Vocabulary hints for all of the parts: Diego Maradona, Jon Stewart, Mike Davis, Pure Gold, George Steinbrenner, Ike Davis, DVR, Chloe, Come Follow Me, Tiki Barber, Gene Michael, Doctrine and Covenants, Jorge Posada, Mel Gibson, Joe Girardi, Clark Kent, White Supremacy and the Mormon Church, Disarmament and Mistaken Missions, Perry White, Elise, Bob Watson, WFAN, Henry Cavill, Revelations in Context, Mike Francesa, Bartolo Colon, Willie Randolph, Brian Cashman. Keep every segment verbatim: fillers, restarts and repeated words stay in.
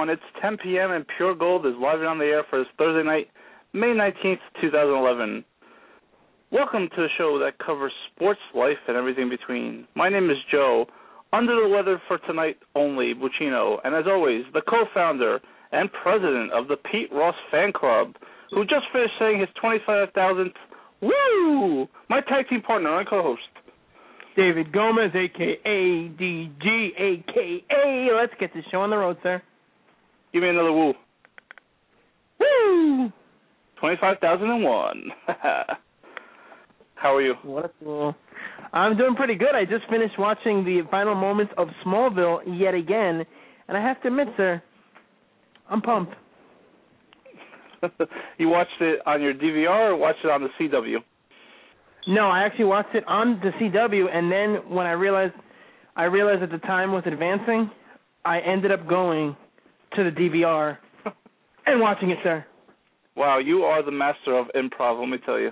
everyone. It's ten p.m. and Pure Gold is live and on the air for this Thursday night, May nineteenth, twenty eleven. Welcome to the show that covers sports, life, and everything between. My name is Joe, under the weather for tonight only, Buccino, and as always, the co-founder and president of the Pete Ross Fan Club, who just finished saying his twenty-five thousandth, woo, my tag team partner and co-host, David Gomez, a k a. D G, a k a. Let's get this show on the road, sir. Give me another woo. Woo! twenty-five thousand one. How are you? What a cool. I'm doing pretty good. I just finished watching the final moments of Smallville yet again, and I have to admit, sir, I'm pumped. You watched it on your D V R or watched it on the C W? No, I actually watched it on the C W, and then when I realized I realized that the time was advancing, I ended up going to the D V R and watching it, sir. Wow, you are the master of improv, let me tell you.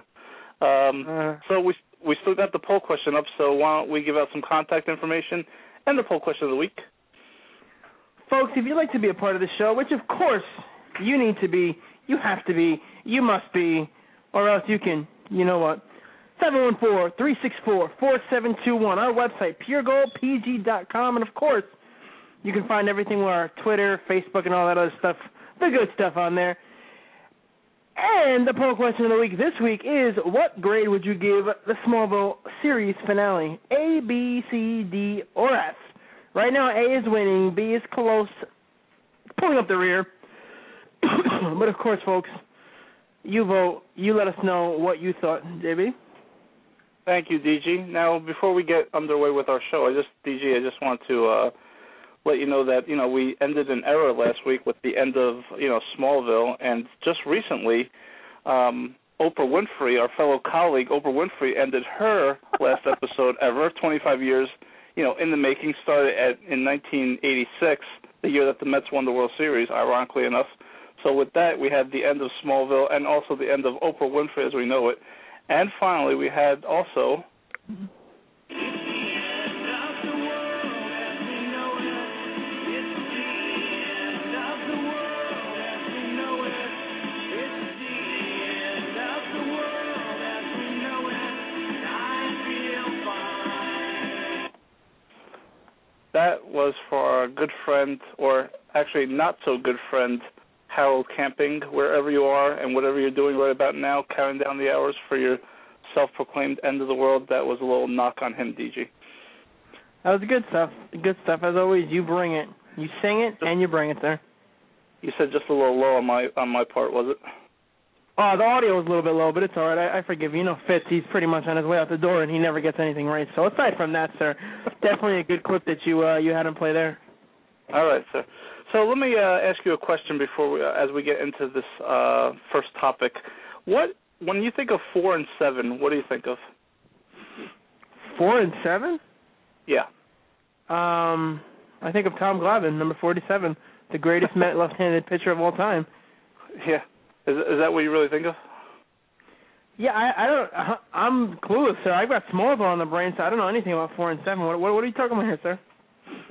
Um, uh, so we we still got the poll question up, so why don't we give out some contact information and the poll question of the week. Folks, if you'd like to be a part of the show, which of course you need to be, you have to be, you must be, or else you can, you know what, seven one four, three six four, four seven two one. Our website, pure gold p g dot com. And, of course, you can find everything with our Twitter, Facebook, and all that other stuff, the good stuff on there. And the poll question of the week this week is, what grade would you give the Smallville series finale? A, B, C, D, or F? Right now, A is winning, B is close, pulling up the rear. But, of course, folks, you vote. You let us know what you thought, J B. Thank you, D G. Now, before we get underway with our show, I just, D G, I just want to uh, let you know that, you know, we ended an era last week with the end of, you know, Smallville, and just recently, um, Oprah Winfrey, our fellow colleague, Oprah Winfrey, ended her last episode ever, twenty-five years, you know, in the making, started at in nineteen eighty-six, the year that the Mets won the World Series, ironically enough. So with that, we had the end of Smallville and also the end of Oprah Winfrey as we know it. And finally, we had also that was for our good friend, or actually not so good friend, Harold Camping, wherever you are and whatever you're doing right about now, counting down the hours for your self-proclaimed end of the world. That was a little knock on him, D G. That was good stuff. Good stuff. As always, you bring it. You sing it, and you bring it there. You said just a little low on my on my part, was it? Oh, the audio was a little bit low, but it's all right. I, I forgive you. You know Fitz, he's pretty much on his way out the door, and he never gets anything right. So aside from that, sir, definitely a good clip that you uh, you had him play there. All right, sir. So let me uh, ask you a question before we, uh, as we get into this uh, first topic. What, when you think of four and seven, what do you think of? Four and seven? Yeah. Um, I think of Tom Glavine, number forty-seven, the greatest Met left-handed pitcher of all time. Yeah. Is, is that what you really think of? Yeah, I, I don't. I, I'm clueless, sir. I've got Smallville on the brain, so I don't know anything about four and seven. What, what, what are you talking about here, sir?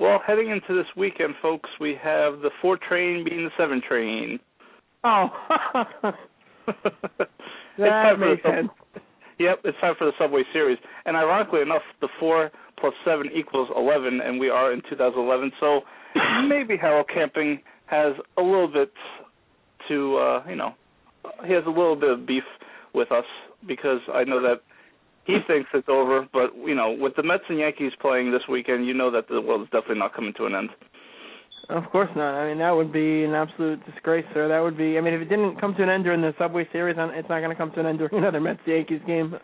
Well, heading into this weekend, folks, we have the four train beating the seven train. Oh. That makes sense. Yep, it's time for the Subway Series. And ironically enough, the four plus seven equals eleven, and we are in two thousand eleven. So maybe Harold Camping has a little bit to, uh, you know, he has a little bit of beef with us because I know that he thinks it's over, but, you know, with the Mets and Yankees playing this weekend, you know that the world is definitely not coming to an end. Of course not. I mean, that would be an absolute disgrace, sir. That would be, I mean, if it didn't come to an end during the Subway Series, it's not going to come to an end during another Mets-Yankees game.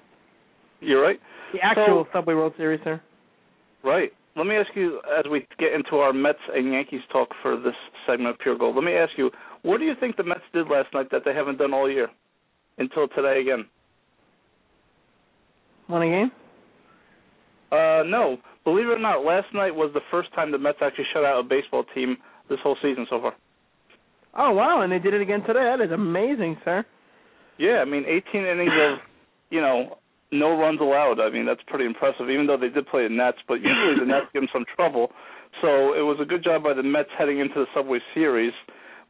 You're right. The actual so, Subway World Series, sir. Right. Let me ask you, as we get into our Mets and Yankees talk for this segment of Pure Gold, let me ask you, what do you think the Mets did last night that they haven't done all year until today again? Won a game? Uh, no. Believe it or not, last night was the first time the Mets actually shut out a baseball team this whole season so far. Oh, wow, and they did it again today. That is amazing, sir. Yeah, I mean, eighteen innings of, you know, no runs allowed. I mean, that's pretty impressive, even though they did play the Nets, but usually the Nets give them some trouble. So it was a good job by the Mets heading into the Subway Series.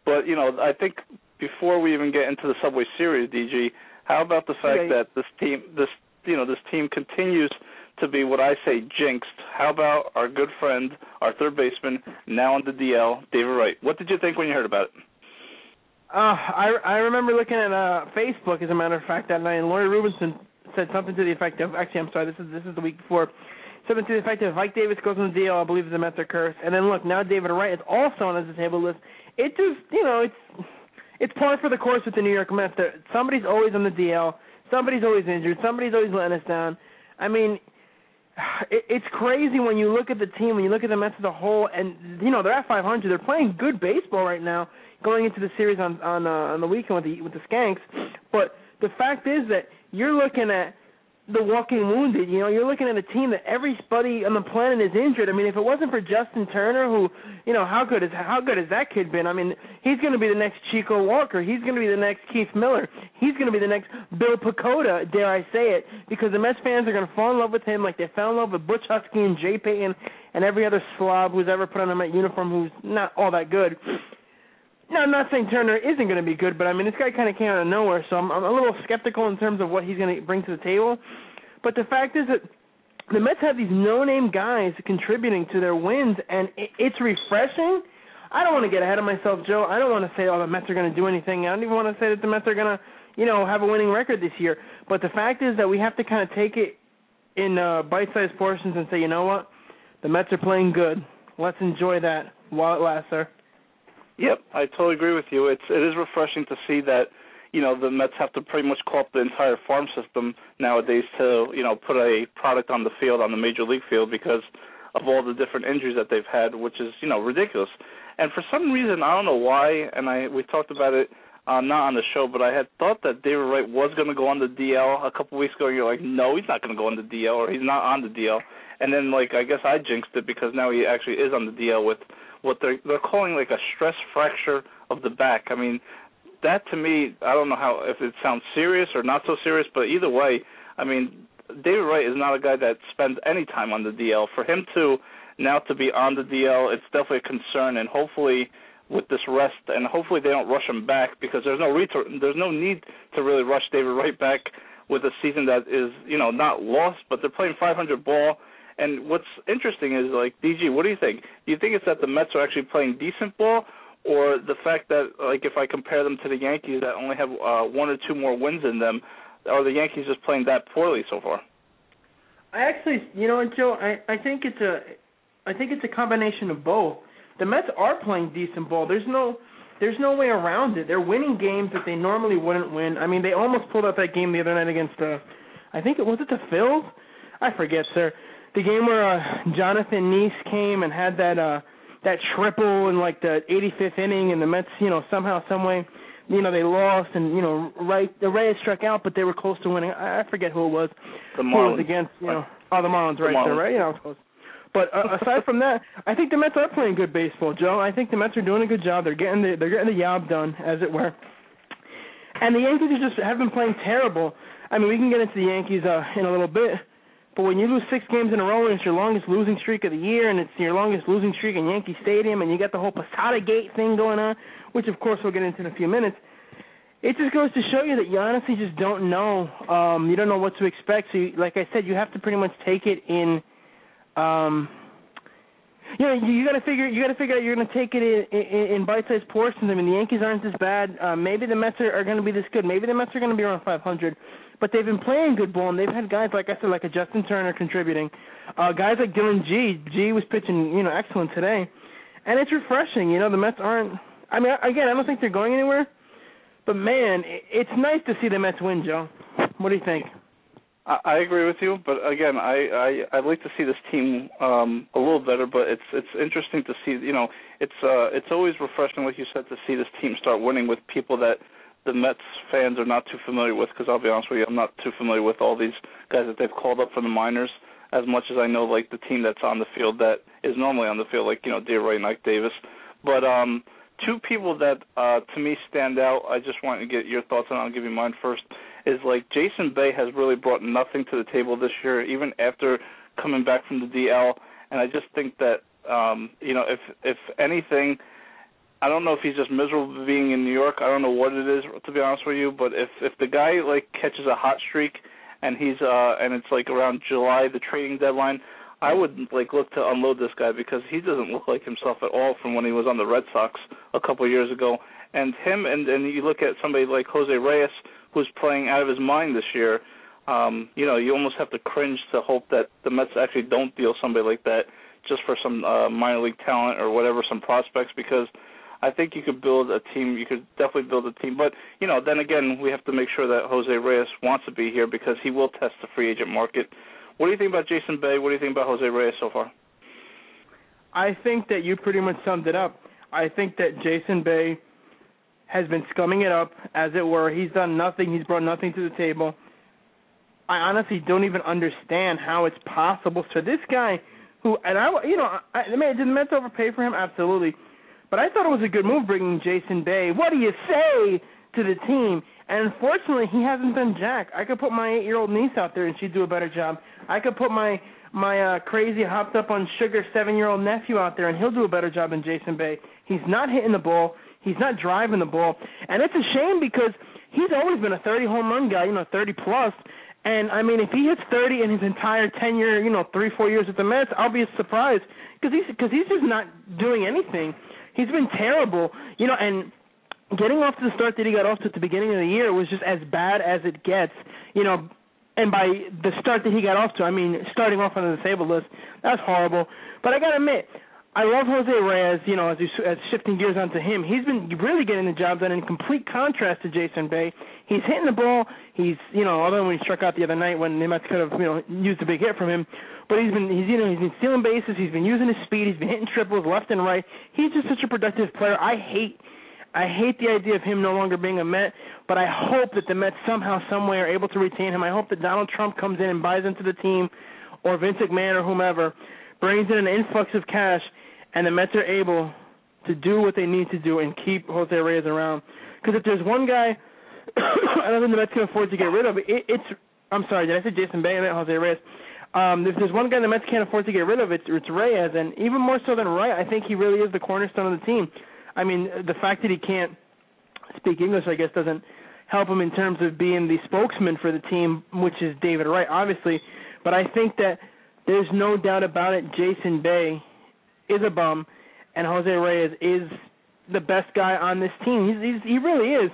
But, you know, I think before we even get into the Subway Series, D G, how about the fact okay. that this team, this you know, this team continues to be what I say jinxed? How about our good friend, our third baseman, now on the D L, David Wright? What did you think when you heard about it? Uh, I, I remember looking at uh, Facebook, as a matter of fact, that night, and Laurie Rubenson said something to the effect of, actually, I'm sorry, this is this is the week before, something to the effect of, Mike Davis goes on the D L, I believe the Mets are cursed. And then, look, now David Wright is also on the disabled list. It just, you know, it's it's par for the course with the New York Mets. They're, somebody's always on the D L. Somebody's always injured. Somebody's always letting us down. I mean, it, it's crazy when you look at the team, when you look at the Mets as a whole, and, you know, they're at five hundred. They're playing good baseball right now, going into the series on on, uh, on the weekend with the, with the Skanks. But the fact is that you're looking at the walking wounded. You know, you're looking at a team that everybody on the planet is injured. I mean, if it wasn't for Justin Turner, who, you know, how good is how good has that kid been? I mean, he's going to be the next Chico Walker. He's going to be the next Keith Miller. He's going to be the next Bill Pacoda, dare I say it, because the Mets fans are going to fall in love with him like they fell in love with Butch Husky and Jay Payton and every other slob who's ever put on a Met uniform who's not all that good. Now, I'm not saying Turner isn't going to be good, but, I mean, this guy kind of came out of nowhere, so I'm, I'm a little skeptical in terms of what he's going to bring to the table. But the fact is that the Mets have these no-name guys contributing to their wins, and it, it's refreshing. I don't want to get ahead of myself, Joe. I don't want to say, oh, the Mets are going to do anything. I don't even want to say that the Mets are going to, you know, have a winning record this year. But the fact is that we have to kind of take it in uh, bite-sized portions and say, you know what, the Mets are playing good. Let's enjoy that while it lasts, sir. Yep, I totally agree with you. It's it is refreshing to see that, you know, the Mets have to pretty much call up the entire farm system nowadays to, you know, put a product on the field, on the major league field, because of all the different injuries that they've had, which is, you know, ridiculous. And for some reason, I don't know why, and I we talked about it uh, not on the show, but I had thought that David Wright was going to go on the D L a couple weeks ago, and you're like, no, he's not going to go on the D L, or he's not on the D L. And then, like, I guess I jinxed it because now he actually is on the D L with what they're, they're calling like a stress fracture of the back. I mean, that to me, I don't know how if it sounds serious or not so serious, but either way, I mean, David Wright is not a guy that spends any time on the D L. For him to now to be on the D L, it's definitely a concern, and hopefully with this rest, and hopefully they don't rush him back, because there's no retor- there's no need to really rush David Wright back with a season that is, you know, not lost, but they're playing five hundred ball. And what's interesting is, like, D G, what do you think? Do you think it's that the Mets are actually playing decent ball, or the fact that, like, if I compare them to the Yankees that only have uh, one or two more wins in them, are the Yankees just playing that poorly so far? I actually, you know what, Joe, I, I think it's a, I think it's a combination of both. The Mets are playing decent ball. There's no, there's no way around it. They're winning games that they normally wouldn't win. I mean, they almost pulled out that game the other night against, uh, I think it was it the Phils? I forget, sir. The game where uh, Jonathan Neese came and had that uh, that triple in like the eighty-fifth inning, and the Mets, you know, somehow, some way, you know, they lost, and you know, right, the Reyes struck out, but they were close to winning. I, I forget who it was. The Marlins. Who was against, you know, oh, the Marlins, right there, right? Yeah, I was close. But uh, aside from that, I think the Mets are playing good baseball, Joe. I think the Mets are doing a good job. They're getting the they're getting the job done, as it were. And the Yankees are just have been playing terrible. I mean, we can get into the Yankees uh, in a little bit. But when you lose six games in a row and it's your longest losing streak of the year and it's your longest losing streak in Yankee Stadium and you got the whole Posada Gate thing going on, which, of course, we'll get into in a few minutes, it just goes to show you that you honestly just don't know. Um, you don't know what to expect. So, you, like I said, you have to pretty much take it in um, – you know, you, you got to figure you got to figure out you're going to take it in, in, in bite-sized portions. I mean, the Yankees aren't this bad. Uh, maybe the Mets are, are going to be this good. Maybe the Mets are going to be around five hundred. But they've been playing good ball, and they've had guys, like I said, like a Justin Turner contributing. Uh, guys like Dylan G. G was pitching, you know, excellent today. And it's refreshing. You know, the Mets aren't – I mean, again, I don't think they're going anywhere. But, man, it, it's nice to see the Mets win, Joe. What do you think? I agree with you, but again, I, I I'd like to see this team um, a little better. But it's it's interesting to see, you know, it's uh, it's always refreshing, like you said, to see this team start winning with people that the Mets fans are not too familiar with. Because I'll be honest with you, I'm not too familiar with all these guys that they've called up from the minors as much as I know like the team that's on the field that is normally on the field, like you know, David Wright and Mike Davis. But um, two people that uh, to me stand out, I just want to get your thoughts on, I'll give you mine first, is like Jason Bay has really brought nothing to the table this year, even after coming back from the D L, and I just think that, um, you know, if if anything, I don't know if he's just miserable being in New York. I don't know what it is, to be honest with you, but if, if the guy, like, catches a hot streak and he's uh, and it's, like, around July, the trading deadline, I would, like, look to unload this guy because he doesn't look like himself at all from when he was on the Red Sox a couple of years ago. And him, and, and you look at somebody like Jose Reyes, who's playing out of his mind this year, um, you know, you almost have to cringe to hope that the Mets actually don't deal somebody like that just for some uh, minor league talent or whatever, some prospects, because I think you could build a team. You could definitely build a team. But, you know, then again, we have to make sure that Jose Reyes wants to be here because he will test the free agent market. What do you think about Jason Bay? What do you think about Jose Reyes so far? I think that you pretty much summed it up. I think that Jason Bay has been scumming it up, as it were. He's done nothing. He's brought nothing to the table. I honestly don't even understand how it's possible for this guy who, and I, you know, I, I mean, did the Mets overpay for him? Absolutely. But I thought it was a good move bringing Jason Bay. What do you say to the team? And unfortunately, he hasn't done jack. I could put my eight-year-old niece out there and she'd do a better job. I could put my my uh, crazy, hopped-up-on-sugar seven-year-old nephew out there and he'll do a better job than Jason Bay. He's not hitting the ball. He's not driving the ball. And it's a shame because he's always been a thirty-home run guy, you know, thirty-plus. And, I mean, if he hits thirty in his entire tenure, you know, three, four years at the Mets, I'll be surprised because he's, 'cause he's just not doing anything. He's been terrible, you know, and getting off to the start that he got off to at the beginning of the year was just as bad as it gets, you know, and by the start that he got off to, I mean, starting off on the disabled list, that's horrible. But I got to admit, I love Jose Reyes, you know, as, you, as shifting gears onto him. He's been really getting the job done in complete contrast to Jason Bay. He's hitting the ball. He's, you know, although when he struck out the other night when the Mets could have, you know, used a big hit from him, but he's been, he's, you know, he's been stealing bases. He's been using his speed. He's been hitting triples left and right. He's just such a productive player. I hate I hate the idea of him no longer being a Met, but I hope that the Mets somehow, someway are able to retain him. I hope that Donald Trump comes in and buys into the team, or Vince McMahon or whomever, brings in an influx of cash, and the Mets are able to do what they need to do and keep Jose Reyes around. Because if there's one guy I don't think the Mets can afford to get rid of, it, it's – I'm sorry, did I say Jason Bay? I meant Jose Reyes. Um, if there's one guy the Mets can't afford to get rid of, it's, it's Reyes. And even more so than Wright, I think he really is the cornerstone of the team. I mean, the fact that he can't speak English, I guess, doesn't help him in terms of being the spokesman for the team, which is David Wright, obviously. But I think that there's no doubt about it, Jason Bay is a bum, and Jose Reyes is the best guy on this team. He's, he's, he really is.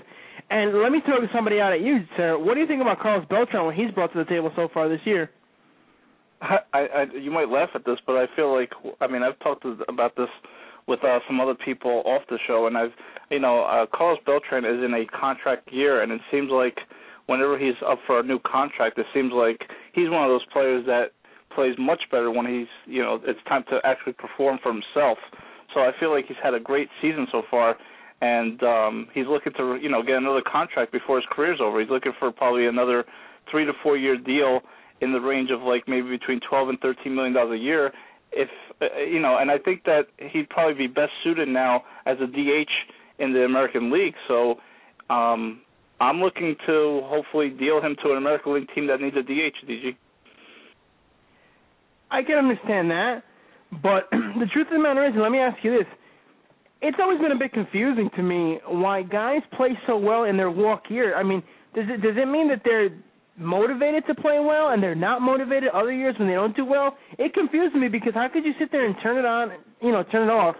And let me throw somebody out at you, Sarah. What do you think about Carlos Beltran, what he's brought to the table so far this year? I, I, you might laugh at this, but I feel like, I mean, I've talked about this with uh, some other people off the show, and I've, you know, uh, Carlos Beltran is in a contract year, and it seems like whenever he's up for a new contract, it seems like he's one of those players that plays much better when he's, you know, it's time to actually perform for himself. So I feel like he's had a great season so far, and um, he's looking to, you know, get another contract before his career's over. He's looking for probably another three to four year deal in the range of like maybe between twelve and thirteen million dollars a year. If you know, and I think that he'd probably be best suited now as a D H in the American League. So um, I'm looking to hopefully deal him to an American League team that needs a D H, D G. I can understand that, but the truth of the matter is, and let me ask you this, it's always been a bit confusing to me why guys play so well in their walk year. I mean, does it, does it mean that they're motivated to play well and they're not motivated other years when they don't do well? It confuses me because how could you sit there and turn it on, you know, turn it off?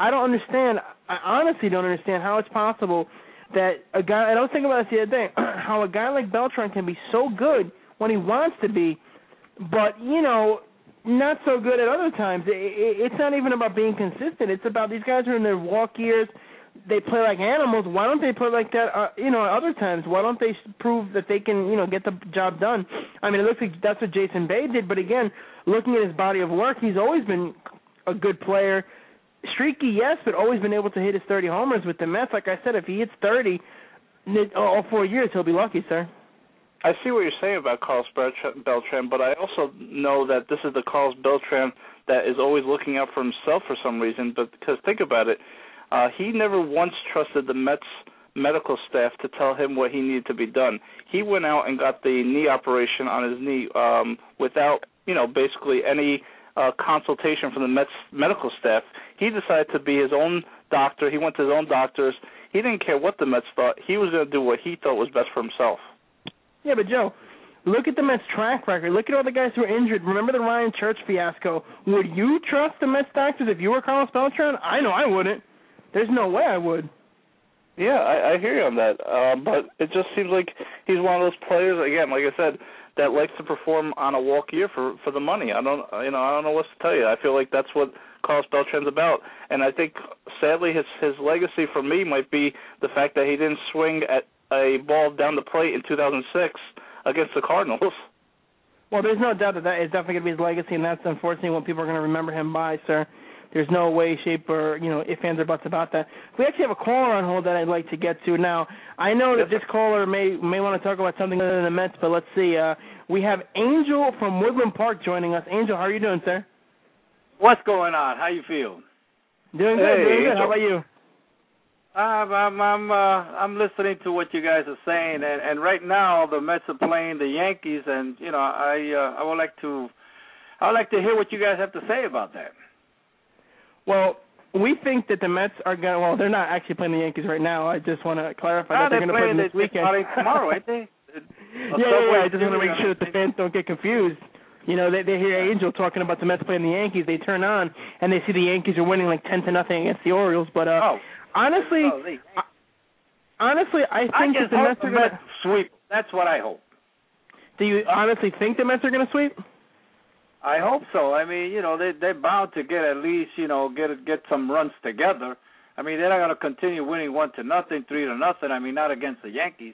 I don't understand. I honestly don't understand how it's possible that a guy, and I was thinking about this the other day, how a guy like Beltran can be so good when he wants to be, but, you know, not so good at other times. It, it, it's not even about being consistent. It's about these guys are in their walk years. They play like animals. Why don't they play like that, uh, you know, other times? Why don't they prove that they can, you know, get the job done? I mean, it looks like that's what Jason Bay did, but again, looking at his body of work, he's always been a good player. Streaky, yes, but always been able to hit his thirty homers with the Mets. Like I said, if he hits thirty all four years, he'll be lucky, sir. I see what you're saying about Carlos Beltran, but I also know that this is the Carlos Beltran that is always looking out for himself for some reason, but because think about it. Uh, he never once trusted the Mets medical staff to tell him what he needed to be done. He went out and got the knee operation on his knee um, without, you know, basically any uh, consultation from the Mets medical staff. He decided to be his own doctor. He went to his own doctors. He didn't care what the Mets thought. He was going to do what he thought was best for himself. Yeah, but Joe, look at the Mets' track record. Look at all the guys who were injured. Remember the Ryan Church fiasco. Would you trust the Mets doctors if you were Carlos Beltran? I know I wouldn't. There's no way I would. Yeah, I, I hear you on that. Uh, but it just seems like he's one of those players, again, like I said, that likes to perform on a walk year for, for the money. I don't, you know, I don't know what to tell you. I feel like that's what Carlos Beltran's about. And I think, sadly, his his legacy for me might be the fact that he didn't swing at a ball down the plate in two thousand six against the Cardinals. Well, there's no doubt that that is definitely going to be his legacy, and that's unfortunately what people are going to remember him by, sir. There's no way, shape, or, you know, if, ands, or buts about that. We actually have a caller on hold that I'd like to get to now. I know that this caller may may want to talk about something other than the Mets, but let's see. Uh, we have Angel from Woodland Park joining us. Angel, how are you doing, sir? What's going on? How you feel? Doing good, hey, doing good. Angel. How about you? I'm I'm I'm, uh, I'm listening to what you guys are saying, and, and right now the Mets are playing the Yankees, and you know I uh, I would like to I would like to hear what you guys have to say about that. Well, we think that the Mets are going to – well, they're not actually playing the Yankees right now. I just want to clarify no, that they're they going to play them this weekend. They're tomorrow, aren't they? yeah, yeah, yeah, I just want to make sure that the fans don't get confused. You know, they, they hear Angel talking about the Mets playing the Yankees. They turn on, and they see the Yankees are winning like ten to nothing against the Orioles. But uh, oh. honestly, oh, they, honestly, I think I that the Mets are going to sweep. That's what I hope. Do you honestly think the Mets are going to sweep? I hope so. I mean, you know, they, they're bound to get at least, you know, get get some runs together. I mean, they're not going to continue winning one to nothing, three to nothing. I mean, not against the Yankees.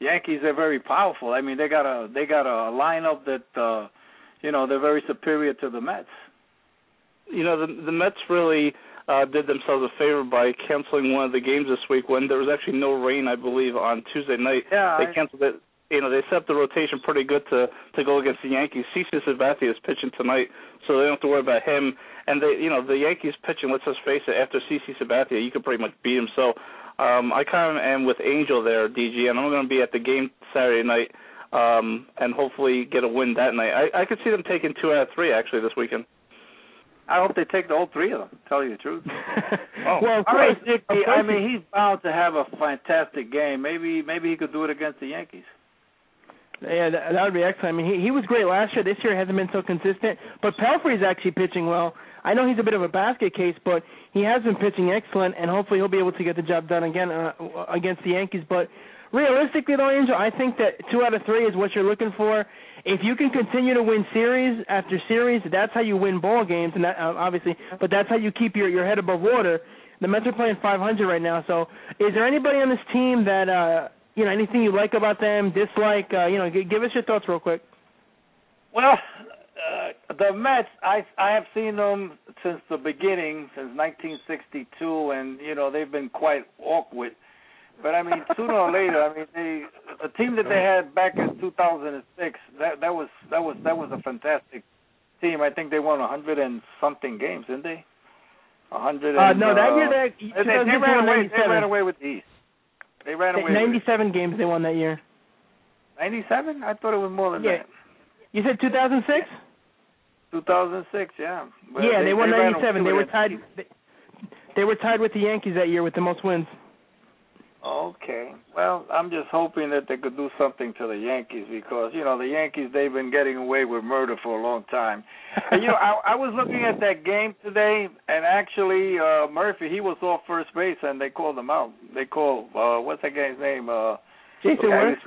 Yankees are very powerful. I mean, they got a they got a lineup that, uh, you know, they're very superior to the Mets. You know, the the Mets really uh, did themselves a favor by canceling one of the games this week when there was actually no rain, I believe, on Tuesday night. Yeah, they canceled I... it. You know, they set up the rotation pretty good to, to go against the Yankees. C C Sabathia is pitching tonight, so they don't have to worry about him. And, they, you know, the Yankees pitching, let's just face it, after C C Sabathia, you can pretty much beat him. So um, I kind of am with Angel there, D G, and I'm going to be at the game Saturday night um, and hopefully get a win that night. I, I could see them taking two out of three, actually, this weekend. I hope they take the whole three of them, tell you the truth. oh. Well, of all course, right, Dickie, I mean, he's bound to have a fantastic game. Maybe, maybe he could do it against the Yankees. Yeah, that would be excellent. I mean, he, he was great last year. This year hasn't been so consistent. But Pelfrey's actually pitching well. I know he's a bit of a basket case, but he has been pitching excellent, and hopefully he'll be able to get the job done again uh, against the Yankees. But realistically, though, Angel, I think that two out of three is what you're looking for. If you can continue to win series after series, that's how you win ball games, and that, uh, obviously, but that's how you keep your, your head above water. The Mets are playing five hundred right now. So is there anybody on this team that uh, – you know, anything you like about them, dislike, uh, you know, g- give us your thoughts real quick. Well, uh, the Mets, I, I have seen them since the beginning, since nineteen sixty-two, and, you know, they've been quite awkward. But, I mean, sooner or later, I mean, they, the team that they had back in two thousand six, that, that was that was, that was a fantastic team. I think they won one hundred and something games, didn't they? one hundred and, uh, no, that uh, year they, they, they, ran away, they ran away with the East. They ran away. ninety-seven games they won that year. ninety-seven? I thought it was more than yeah. that. You said two thousand six? two thousand six, yeah. But yeah, they, they won they ninety-seven. They were tied. They, they were tied with the Yankees that year with the most wins. Okay. Well, I'm just hoping that they could do something to the Yankees because you know the Yankees, they've been getting away with murder for a long time. And, you know, I, I was looking at that game today, and actually uh, Murphy, he was off first base, and they called him out. They called uh, what's that guy's name? Uh, Jason Worth.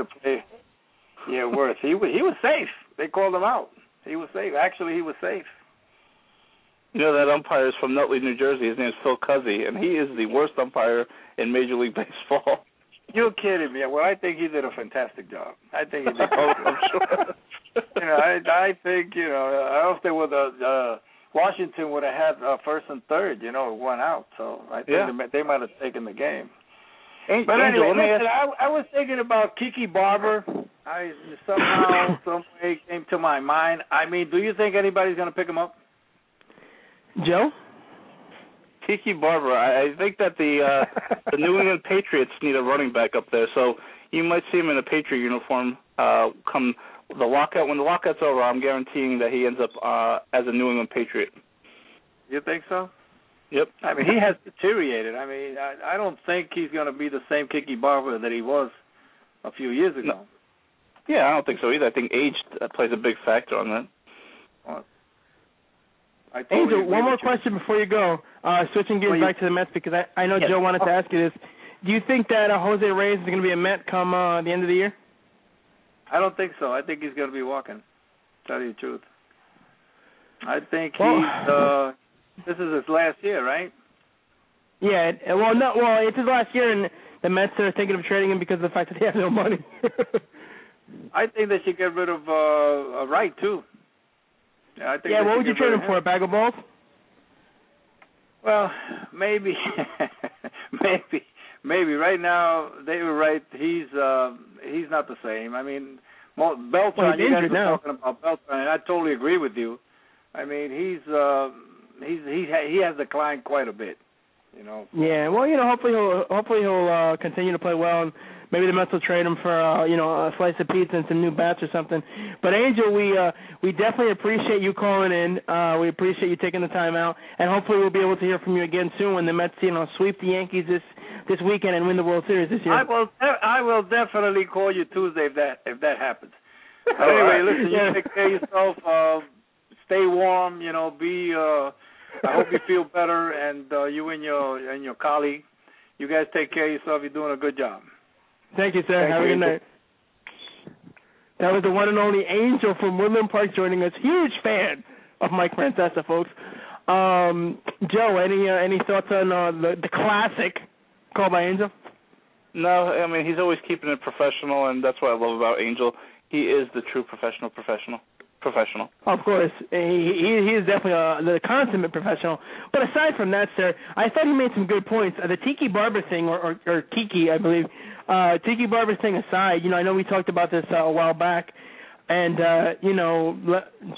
Yeah, Worth. He was he was safe. They called him out. He was safe. Actually, he was safe. You know, that umpire is from Nutley, New Jersey. His name is Phil Cuzzy, and he is the worst umpire in Major League Baseball. You're kidding me. Well, I think he did a fantastic job. I think he did. Oh, I'm sure. You know, I, I think, you know, I hope they would have, uh, Washington would have had uh, first and third, you know, one out. So I think yeah. they, they might have taken the game. Ain't, but anyway, listen, I, I was thinking about Tiki Barber. I somehow, some way came to my mind. I mean, do you think anybody's going to pick him up? Joe? Tiki Barber. I, I think that the uh, the New England Patriots need a running back up there, so you might see him in a Patriot uniform uh, come the lockout. When the lockout's over, I'm guaranteeing that he ends up uh, as a New England Patriot. You think so? Yep. I mean, he has deteriorated. I mean, I, I don't think he's going to be the same Tiki Barber that he was a few years ago. No. Yeah, I don't think so either. I think age plays a big factor on that. Well, I totally Angel, one more question before you go. Uh, switching gears well, back to the Mets, because I, I know yes. Joe wanted oh. to ask you this. Do you think that uh, Jose Reyes is going to be a Met come uh, the end of the year? I don't think so. I think he's going to be walking, to tell you the truth. I think well, he's uh, – this is his last year, right? Yeah. Well, no, well, it's his last year, and the Mets are thinking of trading him because of the fact that they have no money. I think they should get rid of uh, a Wright, too. I think yeah, what would you trade him for, a bag of balls? Well, maybe. maybe. Maybe. Right now, they were right. He's uh, he's not the same. I mean, Beltran, well, you guys were talking about Beltran, and I totally agree with you. I mean, he's uh, he's he, ha- he has declined quite a bit, you know. Yeah, well, you know, hopefully he'll, hopefully he'll uh, continue to play well, and maybe the Mets will trade him for, uh, you know, a slice of pizza and some new bats or something. But, Angel, we uh, we definitely appreciate you calling in. Uh, we appreciate you taking the time out. And hopefully we'll be able to hear from you again soon when the Mets, you know, sweep the Yankees this, this weekend and win the World Series this year. I will de- I will definitely call you Tuesday if that, if that happens. But anyway, listen, you take care of yourself. Uh, stay warm, you know, be uh, – I hope you feel better, and uh, you and your and your colleague, you guys take care of yourself. You're doing a good job. Thank you, sir. Thank Have you. a good night. That was the one and only Angel from Woodland Park joining us. Huge fan of Mike Francesa, folks. Um, Joe, any uh, any thoughts on uh, the, the classic called by Angel? No, I mean, he's always keeping it professional, and that's what I love about Angel. He is the true professional professional. Professional. Of course. He, he, he is definitely a, the consummate professional. But aside from that, sir, I thought he made some good points. Uh, the Tiki Barber thing, or, or, or Tiki, I believe, uh, Tiki Barber thing aside, you know, I know we talked about this uh, a while back, and, uh, you know,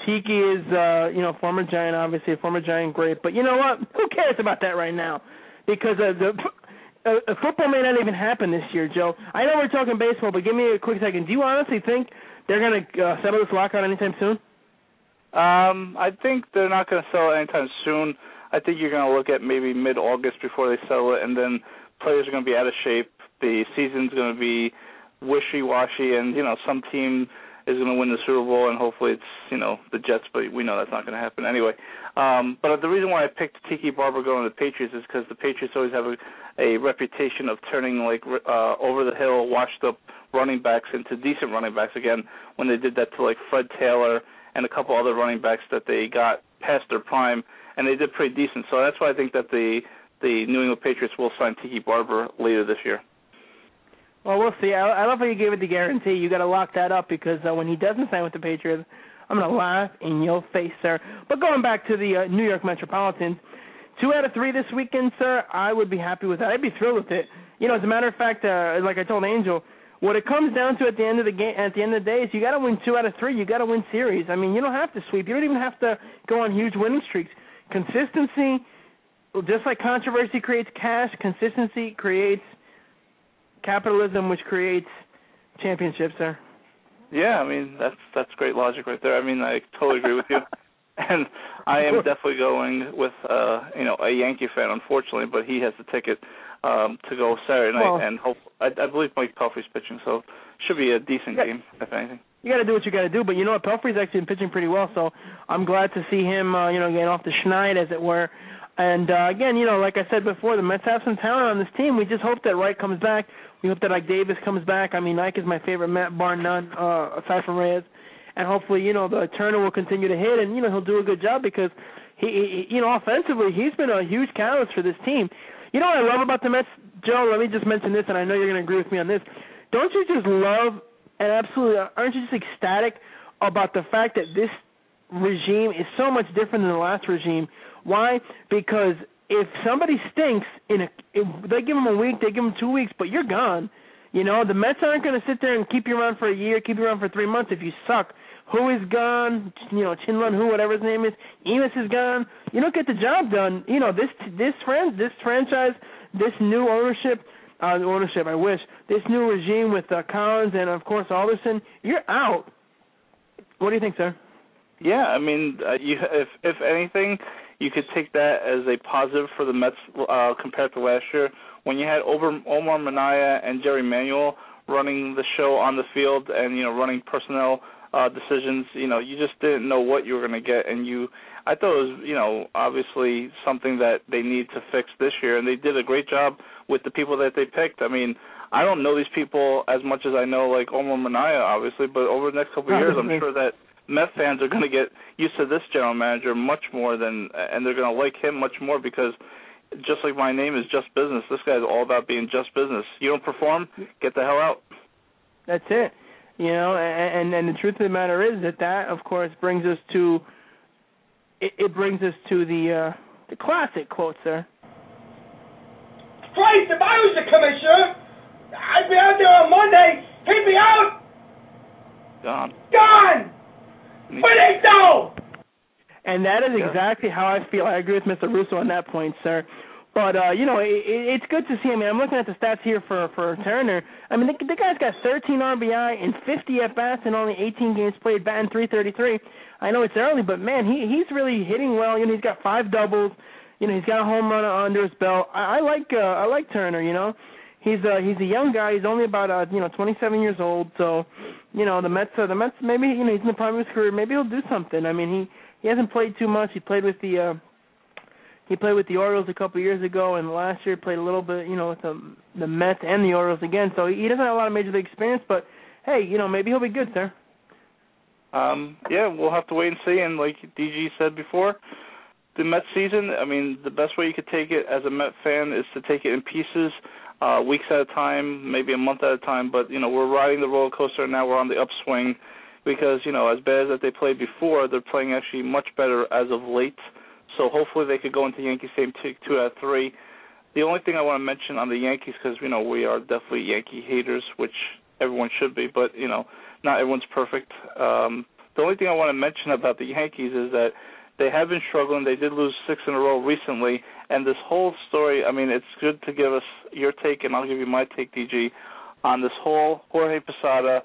Tiki is, uh, you know, former Giant, obviously, a former Giant great. But you know what? Who cares about that right now? Because uh, the uh, football may not even happen this year, Joe. I know we're talking baseball, but give me a quick second. Do you honestly think they're going to uh, settle this lockout anytime soon? Um, I think they're not going to settle it anytime soon. I think you're going to look at maybe mid-August before they settle it, and then players are going to be out of shape. The season's going to be wishy-washy, and, you know, some team is going to win the Super Bowl, and hopefully it's, you know, the Jets, but we know that's not going to happen anyway. Um, but the reason why I picked Tiki Barber going to the Patriots is because the Patriots always have a, a reputation of turning, like, uh, over-the-hill, washed-up running backs into decent running backs again, when they did that to, like, Fred Taylor and a couple other running backs that they got past their prime, and they did pretty decent. So that's why I think that the, the New England Patriots will sign Tiki Barber later this year. Well, we'll see. I, I love how you gave it the guarantee. You got to lock that up, because uh, when he doesn't sign with the Patriots, I'm going to laugh in your face, sir. But going back to the uh, New York Metropolitans, two out of three this weekend, sir, I would be happy with that. I'd be thrilled with it. You know, as a matter of fact, uh, like I told Angel, what it comes down to at the end of the game, at the end of the day, is you got to win two out of three. You got to win series. I mean, you don't have to sweep. You don't even have to go on huge winning streaks. Consistency, just like controversy creates cash, consistency creates capitalism, which creates championships, sir. Yeah, I mean, that's that's great logic right there. I mean, I totally agree with you. And I am definitely going with, uh, you know, a Yankee fan, unfortunately, but he has the ticket um, to go Saturday night. Well, and hope, I, I believe Mike Pelfrey's pitching, so should be a decent yeah. game, if anything. You got to do what you got to do, but you know what? Pelfrey's actually been pitching pretty well, so I'm glad to see him, uh, you know, getting off the schneid, as it were. And, uh, again, you know, like I said before, the Mets have some talent on this team. We just hope that Wright comes back. We hope that Ike Davis comes back. I mean, Ike is my favorite Met, bar none, uh, aside from Reyes. And hopefully, you know, the Turner will continue to hit, and, you know, he'll do a good job, because, he, he you know, offensively, he's been a huge catalyst for this team. You know what I love about the Mets, Joe? Let me just mention this, and I know you're going to agree with me on this. Don't you just love and absolutely – aren't you just ecstatic about the fact that this regime is so much different than the last regime? Why? Because if somebody stinks, in a, if they give them a week, they give them two weeks, but you're gone. You know, the Mets aren't going to sit there and keep you around for a year, keep you around for three months if you suck. Who is gone, you know, Chinlun Hu, whatever his name is, Enos is gone. You don't get the job done. You know, this this friend, this franchise, this new ownership, uh, ownership, I wish, this new regime with uh, Collins and, of course, Alderson, you're out. What do you think, sir? Yeah, I mean, uh, you, if if anything, you could take that as a positive for the Mets uh, compared to last year when you had Ober, Omar Minaya and Jerry Manuel running the show on the field and, you know, running personnel uh, decisions. You know, you just didn't know what you were going to get, and you I thought it was, you know, obviously something that they need to fix this year, and they did a great job with the people that they picked. I mean, I don't know these people as much as I know, like, Omar Minaya, obviously, but over the next couple of years, I'm sure that Mets fans are going to get used to this general manager much more than, and they're going to like him much more because, just like my name is just business, this guy's all about being just business. You don't perform, get the hell out. That's it. You know, and, and the truth of the matter is that that, of course, brings us to, it, it brings us to the, uh, the classic quote, sir. Christ, if I was the commissioner, I'd be out there on Monday, he'd be out. Gone. Gone. And that is exactly how I feel. I agree with Mister Russo on that point, sir. But, uh, you know, it, it, it's good to see. I mean, I'm looking at the stats here for, for Turner. I mean, the, the guy's got thirteen R B I and fifty F S and only eighteen games played, batting three thirty-three. I know it's early, but, man, he he's really hitting well. You know, he's got five doubles. You know, he's got a home run under his belt. I, I like uh, I like Turner, you know. He's a, he's a young guy. He's only about uh, you know twenty-seven years old. So, you know, the Mets uh, the Mets maybe, you know, he's in the prime of his career. Maybe he'll do something. I mean, he, he hasn't played too much. He played with the uh, he played with the Orioles a couple of years ago, and last year he played a little bit, you know, with the the Mets and the Orioles again. So he doesn't have a lot of major league experience, but hey, you know, maybe he'll be good, sir. Um, yeah, we'll have to wait and see. And like D G said before, the Mets season, I mean, the best way you could take it as a Met fan is to take it in pieces. Uh, weeks at a time, maybe a month at a time, but, you know, we're riding the roller coaster, and now we're on the upswing because, you know, as bad as that they played before, they're playing actually much better as of late. So hopefully they could go into Yankees game two, two out of three. The only thing I want to mention on the Yankees, because, you know, we are definitely Yankee haters, which everyone should be, but, you know, not everyone's perfect. Um, the only thing I want to mention about the Yankees is that they have been struggling. They did lose six in a row recently. And this whole story, I mean, it's good to give us your take, and I'll give you my take, D G, on this whole Jorge Posada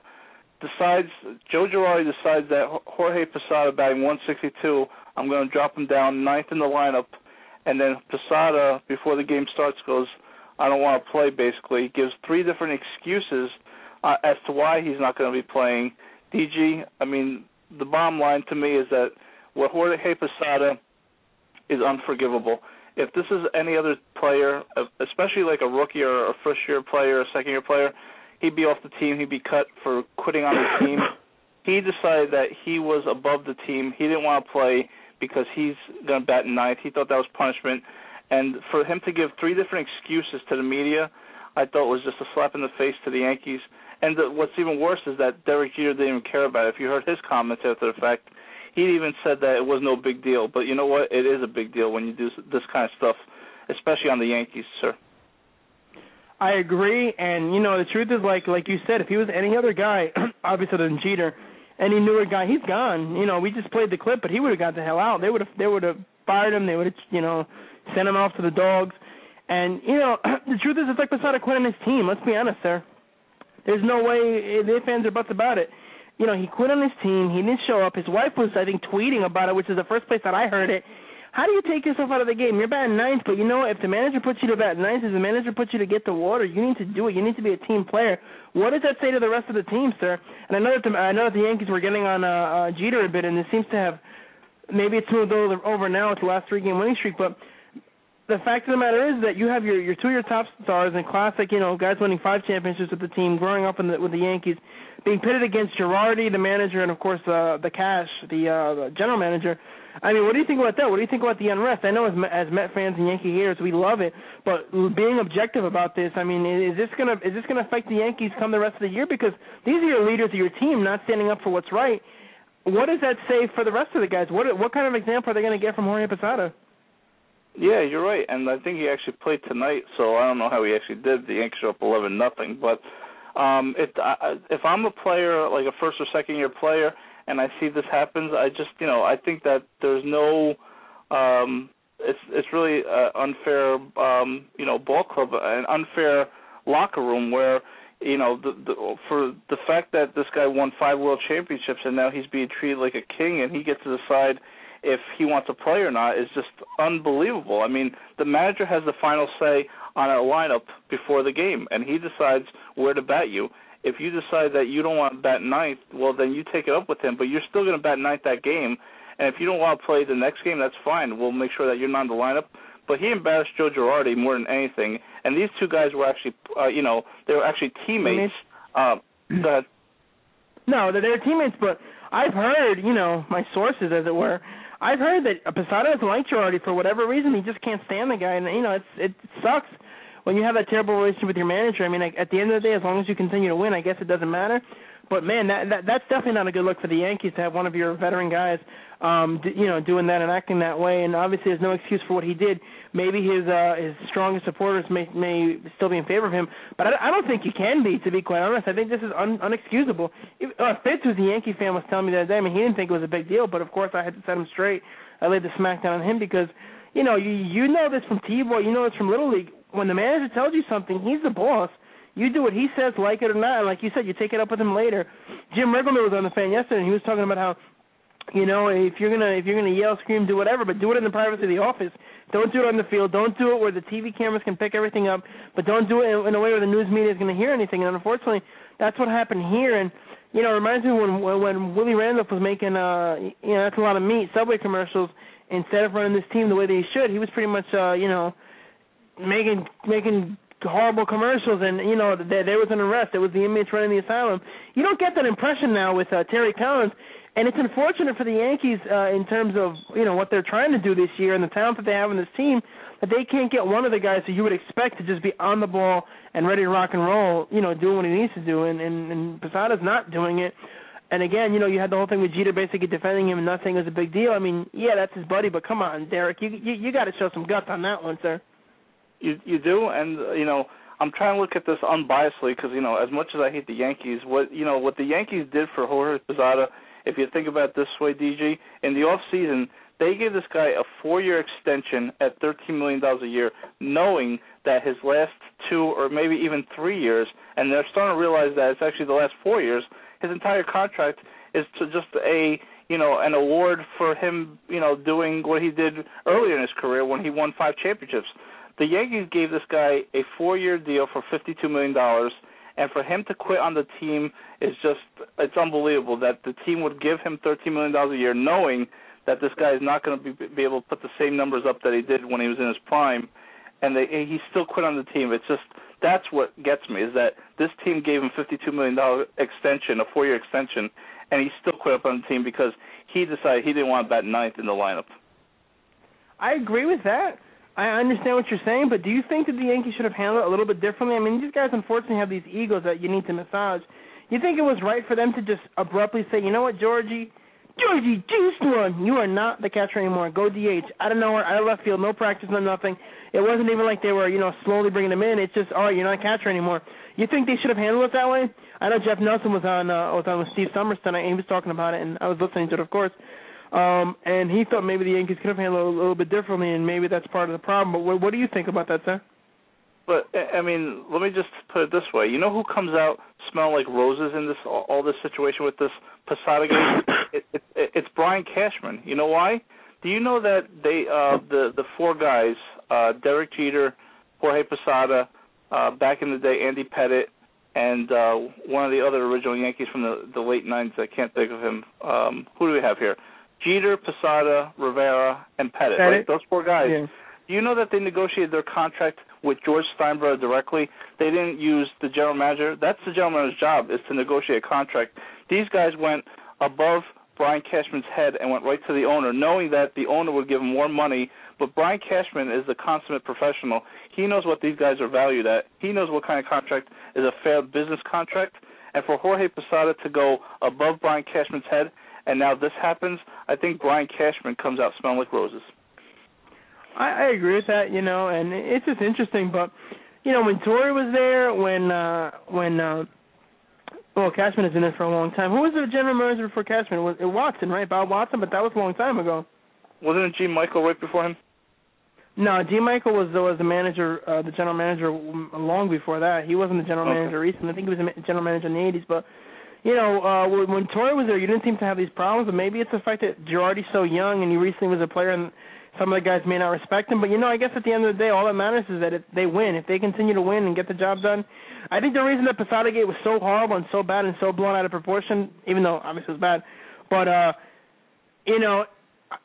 decides, Joe Girardi decides that Jorge Posada batting one sixty-two, I'm going to drop him down ninth in the lineup. And then Posada, before the game starts, goes, I don't want to play, basically. Gives three different excuses uh, as to why he's not going to be playing. D G, I mean, the bottom line to me is that what Jorge Posada is unforgivable. If this is any other player, especially like a rookie or a first-year player, a second-year player, he'd be off the team. He'd be cut for quitting on the team. He decided that he was above the team. He didn't want to play because he's going to bat ninth. He thought that was punishment. And for him to give three different excuses to the media, I thought was just a slap in the face to the Yankees. And the, what's even worse is that Derek Jeter didn't even care about it. If you heard his comments after the fact, he even said that it was no big deal, but you know what? It is a big deal when you do this kind of stuff, especially on the Yankees, sir. I agree, and, you know, the truth is, like like you said, if he was any other guy, obviously than Jeter, any newer guy, he's gone. You know, we just played the clip, but he would have got the hell out. They would have they would have fired him. They would have, you know, sent him off to the dogs. And, you know, the truth is it's like Posada quitting his team. Let's be honest, sir. There's no way their fans are butts about it. You know, he quit on his team. He didn't show up. His wife was, I think, tweeting about it, which is the first place that I heard it. How do you take yourself out of the game? You're batting ninth, but you know what? If the manager puts you to bat ninth, if the manager puts you to get the water, you need to do it. You need to be a team player. What does that say to the rest of the team, sir? And I know that the, I know that the Yankees were getting on uh, uh, Jeter a bit, and it seems to have maybe it's moved over, over now with the last three-game winning streak, but the fact of the matter is that you have your, your two of your top stars and classic, you know, guys winning five championships with the team, growing up in the, with the Yankees, being pitted against Girardi, the manager, and, of course, uh, the Cash, the, uh, the general manager. I mean, what do you think about that? What do you think about the unrest? I know as, as Met fans and Yankee haters, we love it, but being objective about this, I mean, is this gonna is this gonna affect the Yankees come the rest of the year? Because these are your leaders of your team not standing up for what's right. What does that say for the rest of the guys? What what kind of example are they going to get from Jorge Posada? Yeah, you're right, and I think he actually played tonight, so I don't know how he actually did. The Yankees are up eleven nothing, but um, if, I, if I'm a player, like a first- or second-year player, and I see this happens, I just, you know, I think that there's no, um, it's it's really uh, unfair, um, you know, ball club, an unfair locker room where, you know, the, the, for the fact that this guy won five world championships and now he's being treated like a king and he gets to decide if he wants to play or not is just unbelievable. I mean, the manager has the final say on our lineup before the game, and he decides where to bat you. If you decide that you don't want to bat ninth, well, then you take it up with him, but you're still going to bat ninth that game. And if you don't want to play the next game, that's fine. We'll make sure that you're not in the lineup. But he embarrassed Joe Girardi more than anything. And these two guys were actually, uh, you know, they were actually teammates. Uh, that no, they were teammates, but I've heard, you know, my sources, as it were, I've heard that Posada doesn't like Girardi for whatever reason. He just can't stand the guy. And, you know, it's, it sucks when you have that terrible relationship with your manager. I mean, like, at the end of the day, as long as you continue to win, I guess it doesn't matter. But, man, that, that that's definitely not a good look for the Yankees to have one of your veteran guys, um, d- you know, doing that and acting that way. And obviously there's no excuse for what he did. Maybe his uh, his strongest supporters may, may still be in favor of him. But I, I don't think you can be, to be quite honest. I think this is un- unexcusable. If, uh, Fitz, who's a Yankee fan, was telling me the other day, I mean, he didn't think it was a big deal. But, of course, I had to set him straight. I laid the smackdown on him because, you know, you, you know this from T-Boy. You know this from Little League. When the manager tells you something, he's the boss. You do what he says, like it or not. Like you said, you take it up with him later. Jim Riggleman was on the fan yesterday, and he was talking about how, you know, if you're gonna if you're gonna yell, scream, do whatever, but do it in the privacy of the office. Don't do it on the field. Don't do it where the T V cameras can pick everything up. But don't do it in a way where the news media is gonna hear anything. And unfortunately, that's what happened here. And you know, it reminds me when when Willie Randolph was making uh, you know, that's a lot of meat Subway commercials. Instead of running this team the way they should, he was pretty much uh, you know, making making. horrible commercials, and, you know, there, there was an arrest. There was the inmates running the asylum. You don't get that impression now with uh, Terry Collins, and it's unfortunate for the Yankees uh, in terms of, you know, what they're trying to do this year and the talent that they have in this team, that they can't get one of the guys who you would expect to just be on the ball and ready to rock and roll, you know, doing what he needs to do, and, and, and Posada's not doing it. And, again, you know, you had the whole thing with Jeter basically defending him and not saying it was a big deal. I mean, yeah, that's his buddy, but come on, Derek, you you, you got to show some guts on that one, sir. You you do, and, you know, I'm trying to look at this unbiasedly because, you know, as much as I hate the Yankees, what, you know, what the Yankees did for Jorge Posada, if you think about it this way, D J, in the offseason, they gave this guy a four-year extension at thirteen million dollars a year, knowing that his last two or maybe even three years, and they're starting to realize that it's actually the last four years, his entire contract is to just a, you know, an award for him, you know, doing what he did earlier in his career when he won five championships. The Yankees gave this guy a four-year deal for fifty-two million dollars, and for him to quit on the team is just, it's unbelievable that the team would give him thirteen million dollars a year knowing that this guy is not going to be, be able to put the same numbers up that he did when he was in his prime, and they, he still quit on the team. It's just, that's what gets me, is that this team gave him fifty-two million dollars extension, a four-year extension, and he still quit up on the team because he decided he didn't want to bat ninth in the lineup. I agree with that. I understand what you're saying, but do you think that the Yankees should have handled it a little bit differently? I mean, these guys unfortunately have these egos that you need to massage. You think it was right for them to just abruptly say, you know what, Georgie, Georgie, just one, you are not the catcher anymore. Go D H. Out of nowhere, out of left field, no practice, no nothing. It wasn't even like they were, you know, slowly bringing him in. It's just, all right, you're not a catcher anymore. You think they should have handled it that way? I know Jeff Nelson was on, uh, was on with Steve Summers tonight, and he was talking about it, and I was listening to it, of course. Um, and he thought maybe the Yankees could have handled it a little bit differently, and maybe that's part of the problem. But what, what do you think about that, sir? But I mean, let me just put it this way. You know who comes out smelling like roses in this all this situation with this Posada game? it, it, it, it's Brian Cashman. You know why? Do you know that they uh, the the four guys, uh, Derek Jeter, Jorge Posada, uh, back in the day, Andy Pettitte, and uh, one of the other original Yankees from the, the late nineties. I can't think of him. Um, who do we have here? Jeter, Posada, Rivera, and Pettitte, right? Those four guys. Yeah. Do you know that they negotiated their contract with George Steinbrenner directly? They didn't use the general manager. That's the general manager's job, is to negotiate a contract. These guys went above Brian Cashman's head and went right to the owner, knowing that the owner would give him more money. But Brian Cashman is the consummate professional. He knows what these guys are valued at. He knows what kind of contract is a fair business contract. And for Jorge Posada to go above Brian Cashman's head, and now this happens, I think Brian Cashman comes out smelling like roses. I, I agree with that, you know, and it's just interesting. But, you know, when Torrey was there, when uh, when uh, Well, Cashman is in it for a long time. Who was the general manager before Cashman? It was it Watson, right? Bob Watson, but that was a long time ago. Wasn't it Gene Michael right before him? No, Gene Michael was was the manager, uh, the general manager long before that. He wasn't the general okay. manager recently. I think he was the general manager in the eighties. But you know, uh, when Torrey was there, you didn't seem to have these problems. But maybe it's the fact that Girardi's so young and he recently was a player, and some of the guys may not respect him. But you know, I guess at the end of the day, all that matters is that if they win, if they continue to win and get the job done. I think the reason that Posadagate was so horrible and so bad and so blown out of proportion, even though obviously it was bad, but uh, you know.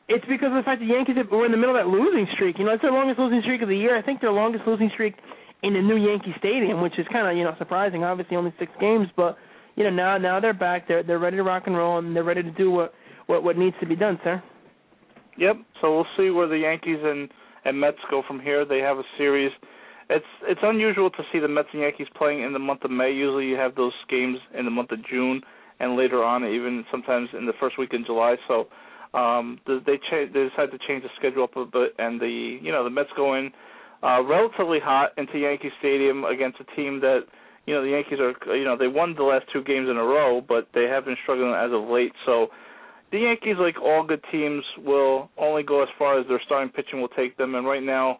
It's because of the fact the Yankees were in the middle of that losing streak. You know, it's their longest losing streak of the year. I think their longest losing streak in the new Yankee Stadium, which is kind of, you know, surprising. Obviously, only six games, but you know, now now they're back. They're they're ready to rock and roll, and they're ready to do what, what, what needs to be done, sir. Yep. So we'll see where the Yankees and, and Mets go from here. They have a series. It's it's unusual to see the Mets and Yankees playing in the month of May. Usually, you have those games in the month of June, and later on, even sometimes in the first week in July. So. Um, they cha- they decided to change the schedule up a bit, and the you know the Mets going uh, relatively hot into Yankee Stadium against a team that you know the Yankees are you know they won the last two games in a row, but they have been struggling as of late. So the Yankees, like all good teams, will only go as far as their starting pitching will take them. And right now,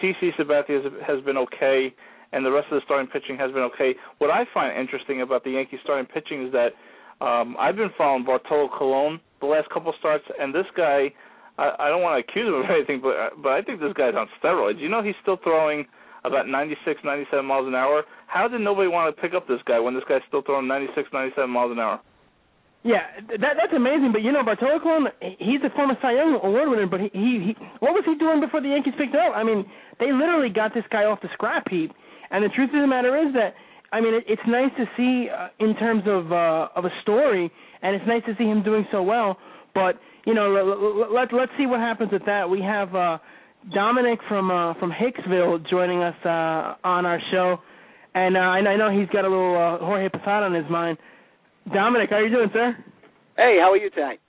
C C Sabathia has, has been okay, and the rest of the starting pitching has been okay. What I find interesting about the Yankees starting pitching is that um, I've been following Bartolo Colon the last couple starts, and this guy, I, I don't want to accuse him of anything, but but I think this guy's on steroids. You know, he's still throwing about ninety-six, ninety-seven miles an hour. How did nobody want to pick up this guy when this guy's still throwing ninety-six, ninety-seven miles an hour? Yeah, that that's amazing. But, you know, Bartolo Colon, he's a former Cy Young award winner, but he, he, he what was he doing before the Yankees picked him up? I mean, they literally got this guy off the scrap heap, and the truth of the matter is that, I mean, it, it's nice to see uh, in terms of uh, of a story, and it's nice to see him doing so well. But you know, l- l- let let's see what happens with that. We have uh, Dominic from uh, from Hicksville joining us uh, on our show, and uh, I, I know he's got a little uh, Jorge Posada on his mind. Dominic, how are you doing, sir? Hey, how are you tonight?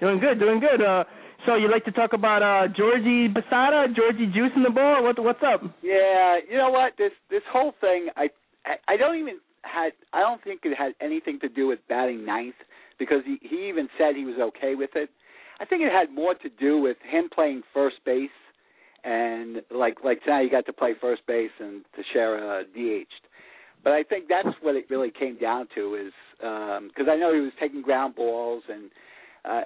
Doing good, doing good. Uh, So you'd like to talk about uh, Jorge Posada, Jorge juicing the ball? What what's up? Yeah, you know what? This this whole thing, I. I don't even had I don't think it had anything to do with batting ninth, because he, he even said he was okay with it. I think it had more to do with him playing first base, and like like tonight he got to play first base and Teixeira D H'd. But I think that's what it really came down to, is because um, I know he was taking ground balls, and uh,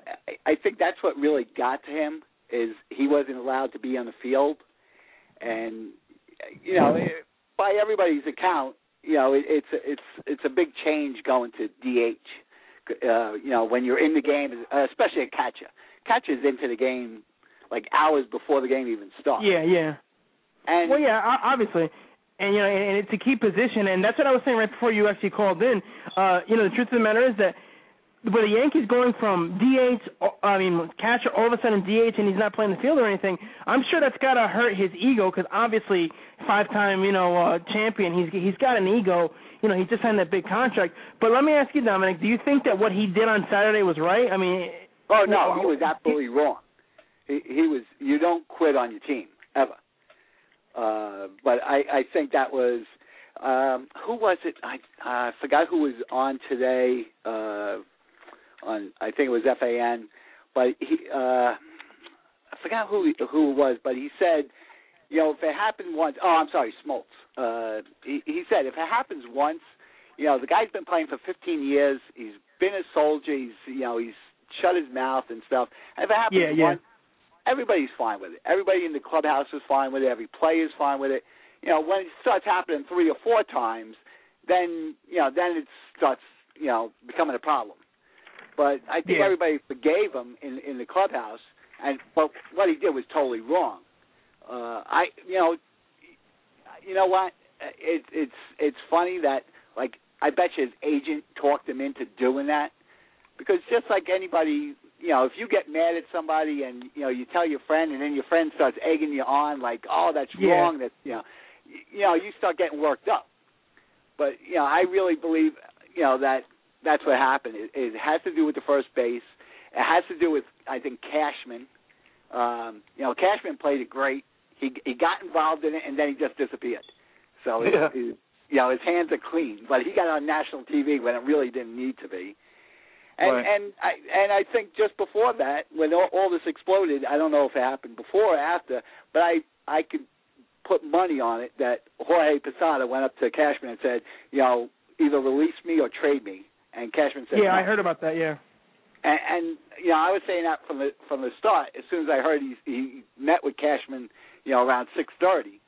I, I think that's what really got to him, is he wasn't allowed to be on the field, and you know it, by everybody's account. You know, it, it's it's it's a big change going to D H. Uh, you know, when you're in the game, especially a catcher. Catcher's into the game like hours before the game even starts. Yeah, yeah. And well, yeah, obviously, and you know, and it's a key position, and that's what I was saying right before you actually called in. Uh, you know, the truth of the matter is that with the Yankees going from D H, I mean catcher, all of a sudden D H, and he's not playing the field or anything, I'm sure that's got to hurt his ego, because obviously five-time you know uh, champion, he's he's got an ego. You know, he just signed that big contract. But let me ask you, Dominic, do you think that what he did on Saturday was right? I mean, oh no, he was absolutely wrong. He, he was you don't quit on your team ever. Uh, but I, I think that was. Um, who was it? I uh, forgot who was on today. Uh, On, I think it was F A N, but he uh, I forgot who who it was, but he said, you know, if it happened once, oh, I'm sorry, Smoltz. Uh, he, he said, if it happens once, you know, the guy's been playing for fifteen years. He's been a soldier. He's, you know, he's shut his mouth and stuff. And if it happens yeah, yeah. once, everybody's fine with it. Everybody in the clubhouse is fine with it. Every player's fine with it. You know, when it starts happening three or four times, then, you know, then it starts, you know, becoming a problem. But I think yeah. everybody forgave him in, in the clubhouse, and but what he did was totally wrong. Uh, I, you know, you know what? It, it's it's funny that, like, I bet you his agent talked him into doing that, because just like anybody, you know, if you get mad at somebody and you know you tell your friend, and then your friend starts egging you on, like, oh, that's yeah. wrong, that you know, you know, you start getting worked up. But you know, I really believe, you know, that. That's what happened. It, it has to do with the first base. It has to do with, I think, Cashman. Um, you know, Cashman played it great. He he got involved in it, and then he just disappeared. So yeah. it, it, You know, his hands are clean, but he got on national T V when it really didn't need to be. And right. and I and I think just before that, when all, all this exploded, I don't know if it happened before or after, but I I could put money on it that Jorge Posada went up to Cashman and said, you know, either release me or trade me. And Cashman said, yeah, no. I heard about that. Yeah. And, and you know, I was saying that from the from the start. As soon as I heard he he met with Cashman, you know, around six thirty,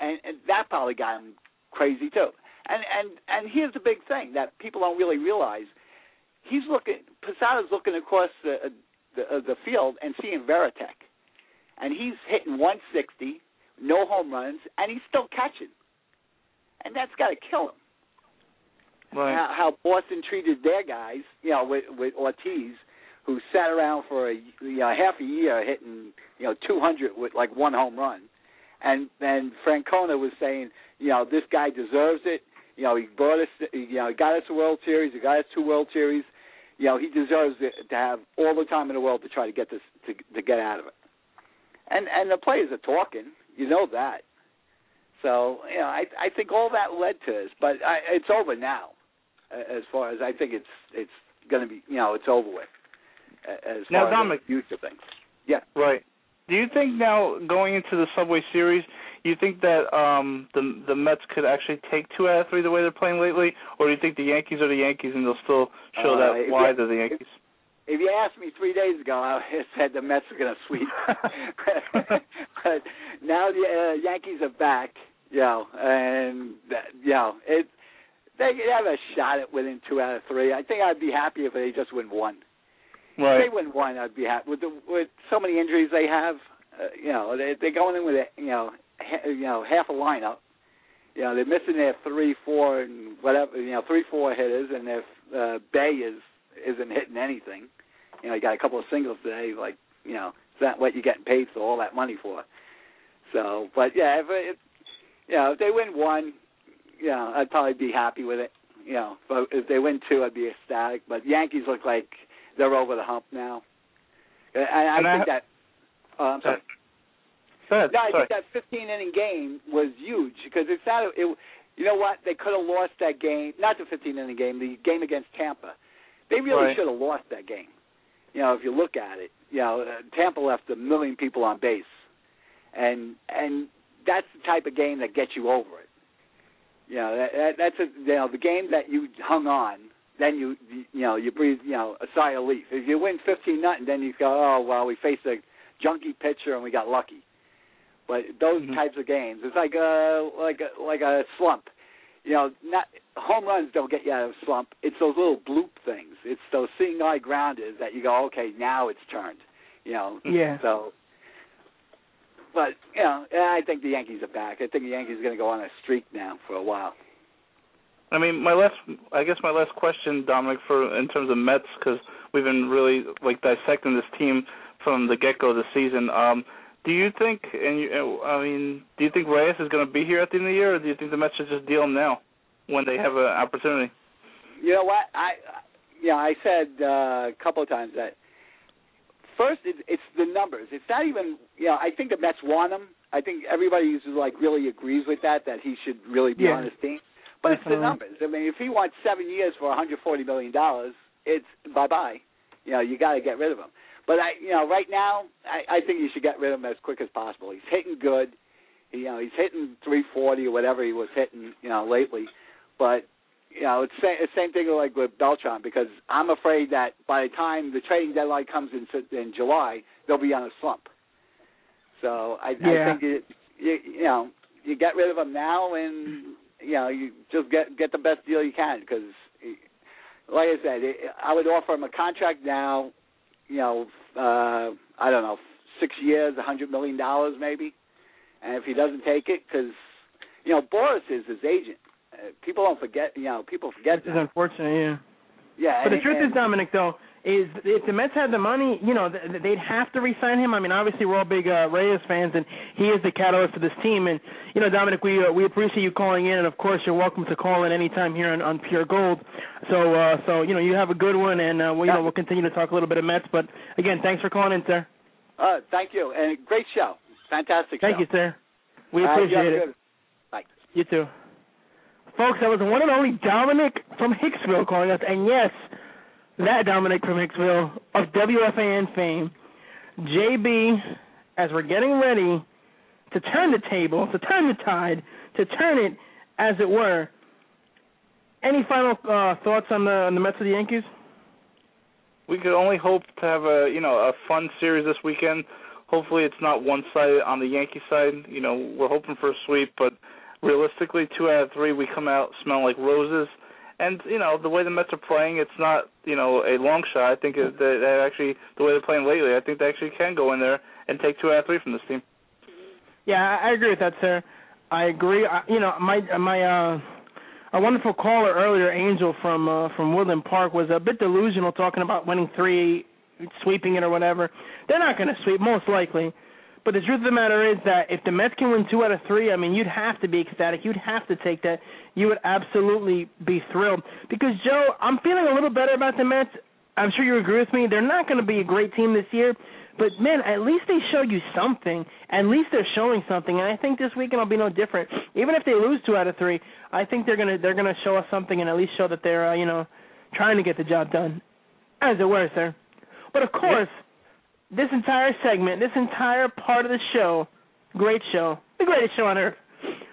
and and that probably got him crazy too. And and and here's the big thing that people don't really realize. He's looking. Posada's looking across the the, the field and seeing Veritek, and he's hitting one sixty, no home runs, and he's still catching, and that's got to kill him. Right. How, how Boston treated their guys, you know, with, with Ortiz, who sat around for a you know, half a year hitting you know two hundred with like one home run, and and Francona was saying, you know, this guy deserves it. You know, he brought us, you know, he got us a World Series. He got us two World Series. You know, he deserves to have all the time in the world to try to get this to, to get out of it. And and the players are talking. You know that. So you know, I I think all that led to this, but I, it's over now. As far as I think it's it's going to be, you know, it's over with. As now, far Dominic, as the future things. Yeah. Right. Do you think now going into the Subway Series, you think that um, the the Mets could actually take two out of three the way they're playing lately, or do you think the Yankees are the Yankees and they'll still show uh, that why they're the Yankees? If, if you asked me three days ago, I would have said the Mets are going to sweep. But now the uh, Yankees are back, you know, and you know it. They have a shot at winning two out of three. I think I'd be happy if they just win one. Right. If they win one, I'd be happy. With, the, with so many injuries they have, uh, you know, they, they're going in with a, you know, ha, you know, half a lineup. You know, they're missing their three, four, and whatever, you know, three, four hitters, and if uh, Bay is isn't hitting anything, you know, you got a couple of singles today. Like, you know, it's not what you're getting paid for all that money for. So, but yeah, if it, you know, if they win one. Yeah, I'd probably be happy with it. You know, but if they win two, I'd be ecstatic. But Yankees look like they're over the hump now. And I and think I, that. Uh, I'm sorry. Ahead, no, I sorry. think that fifteen inning game was huge because it's not. It, you know what? They could have lost that game. Not the fifteen inning game. The game against Tampa. They really right. should have lost that game. You know, if you look at it, you know, Tampa left a million people on base, and and that's the type of game that gets you over it. You know, that, that, that's a, you know, the game that you hung on, then you, you know, you breathe, you know, a sigh of relief. If you win fifteen nothing, then you go, oh, well, we faced a junky pitcher and we got lucky. But those mm-hmm. types of games, it's like a, like a, like a slump. You know, not home runs don't get you out of a slump. It's those little bloop things. It's those seeing eye grounders that you go, okay, now it's turned, you know. Yeah. So. But, you know, I think the Yankees are back. I think the Yankees are going to go on a streak now for a while. I mean, my last, I guess my last question, Dominic, for in terms of Mets, because we've been really, like, dissecting this team from the get-go this season. Um, do you think, and you, I mean, do you think Reyes is going to be here at the end of the year, or do you think the Mets should just deal him now when they have an opportunity? You know what? I, yeah, I said uh, a couple of times that, first, it's the numbers. It's not even, you know, I think the Mets want him. I think everybody who's like really agrees with that, that he should really be yeah. on his team. But it's the numbers. I mean, if he wants seven years for one hundred forty million dollars, it's bye-bye. You know, you got to get rid of him. But, I, you know, right now, I, I think you should get rid of him as quick as possible. He's hitting good. He, you know, he's hitting three forty or whatever he was hitting, you know, lately. But, you know, it's the same thing like with Beltran because I'm afraid that by the time the trading deadline comes in in July, they'll be on a slump. So I, yeah. I think, it, you, you know, you get rid of them now and, you know, you just get get the best deal you can because, like I said, it, I would offer him a contract now, you know, uh, I don't know, six years, one hundred million dollars maybe. And if he doesn't take it because, you know, Boris is his agent. People don't forget, you know, people forget It's that. unfortunate, yeah. Yeah. But and, the truth and, is, Dominic, though, is if the Mets had the money, you know, they'd have to re-sign him. I mean, obviously, we're all big uh, Reyes fans, and he is the catalyst for this team. And, you know, Dominic, we uh, we appreciate you calling in, and, of course, you're welcome to call in anytime here on, on Pure Gold. So, uh, so you know, you have a good one, and, uh, we, you know, we'll continue to talk a little bit of Mets. But, again, thanks for calling in, sir. Uh, thank you, and great show. Fantastic show. Thank you, sir. We appreciate uh, it. Bye. You too. Folks, that was the one and only Dominic from Hicksville calling us. And yes, that Dominic from Hicksville of W F A N fame. J B, as we're getting ready to turn the table, to turn the tide, to turn it, as it were. Any final uh, thoughts on the, on the Mets of the Yankees? We could only hope to have a, you know, a fun series this weekend. Hopefully it's not one-sided on the Yankee side. You know, we're hoping for a sweep, but realistically, two out of three, we come out smelling like roses. And, you know, the way the Mets are playing, it's not, you know, a long shot. I think that they actually, the way they're playing lately, I think they actually can go in there and take two out of three from this team. Yeah, I agree with that, sir. I agree. I, you know, my my uh, a wonderful caller earlier, Angel from uh, from Woodland Park, was a bit delusional talking about winning three, sweeping it or whatever. They're not going to sweep, most likely. But the truth of the matter is that if the Mets can win two out of three, I mean, you'd have to be ecstatic. You'd have to take that. You would absolutely be thrilled. Because, Joe, I'm feeling a little better about the Mets. I'm sure you agree with me. They're not going to be a great team this year. But, man, at least they show you something. At least they're showing something. And I think this weekend will be no different. Even if they lose two out of three, I think they're going to they're gonna show us something and at least show that they're, uh, you know, trying to get the job done, as it were, sir. But, of course, this entire segment, this entire part of the show, great show, the greatest show on earth,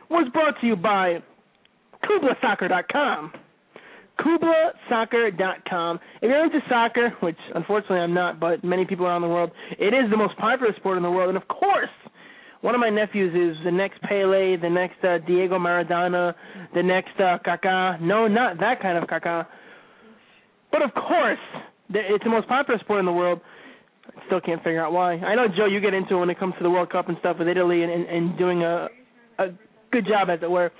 was brought to you by Kubla Soccer dot com. Kubla Soccer dot com. If you're into soccer, which unfortunately I'm not, but many people around the world, it is the most popular sport in the world. And, of course, one of my nephews is the next Pele, the next uh, Diego Maradona, the next uh, Kaká. No, not that kind of Kaká. But, of course, it's the most popular sport in the world. Still can't figure out why. I know, Joe, you get into it when it comes to the World Cup and stuff with Italy and, and, and doing a, a good job, as it were.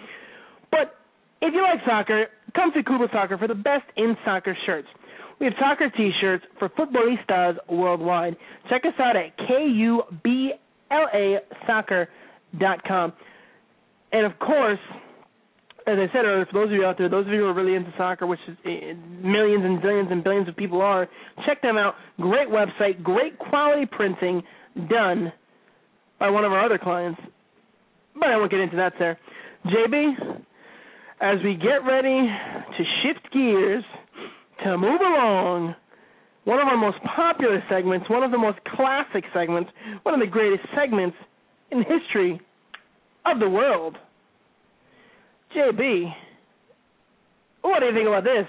But if you like soccer, come to Kubla Soccer for the best in soccer shirts. We have soccer T-shirts for futbolistas worldwide. Check us out at Kubla Soccer dot com. And, of course, as I said earlier, for those of you out there, those of you who are really into soccer, which is millions and billions and billions of people are, check them out. Great website, great quality printing done by one of our other clients. But I won't get into that, sir. J B, as we get ready to shift gears, to move along, one of our most popular segments, one of the most classic segments, one of the greatest segments in the history of the world. J B, what do you think about this?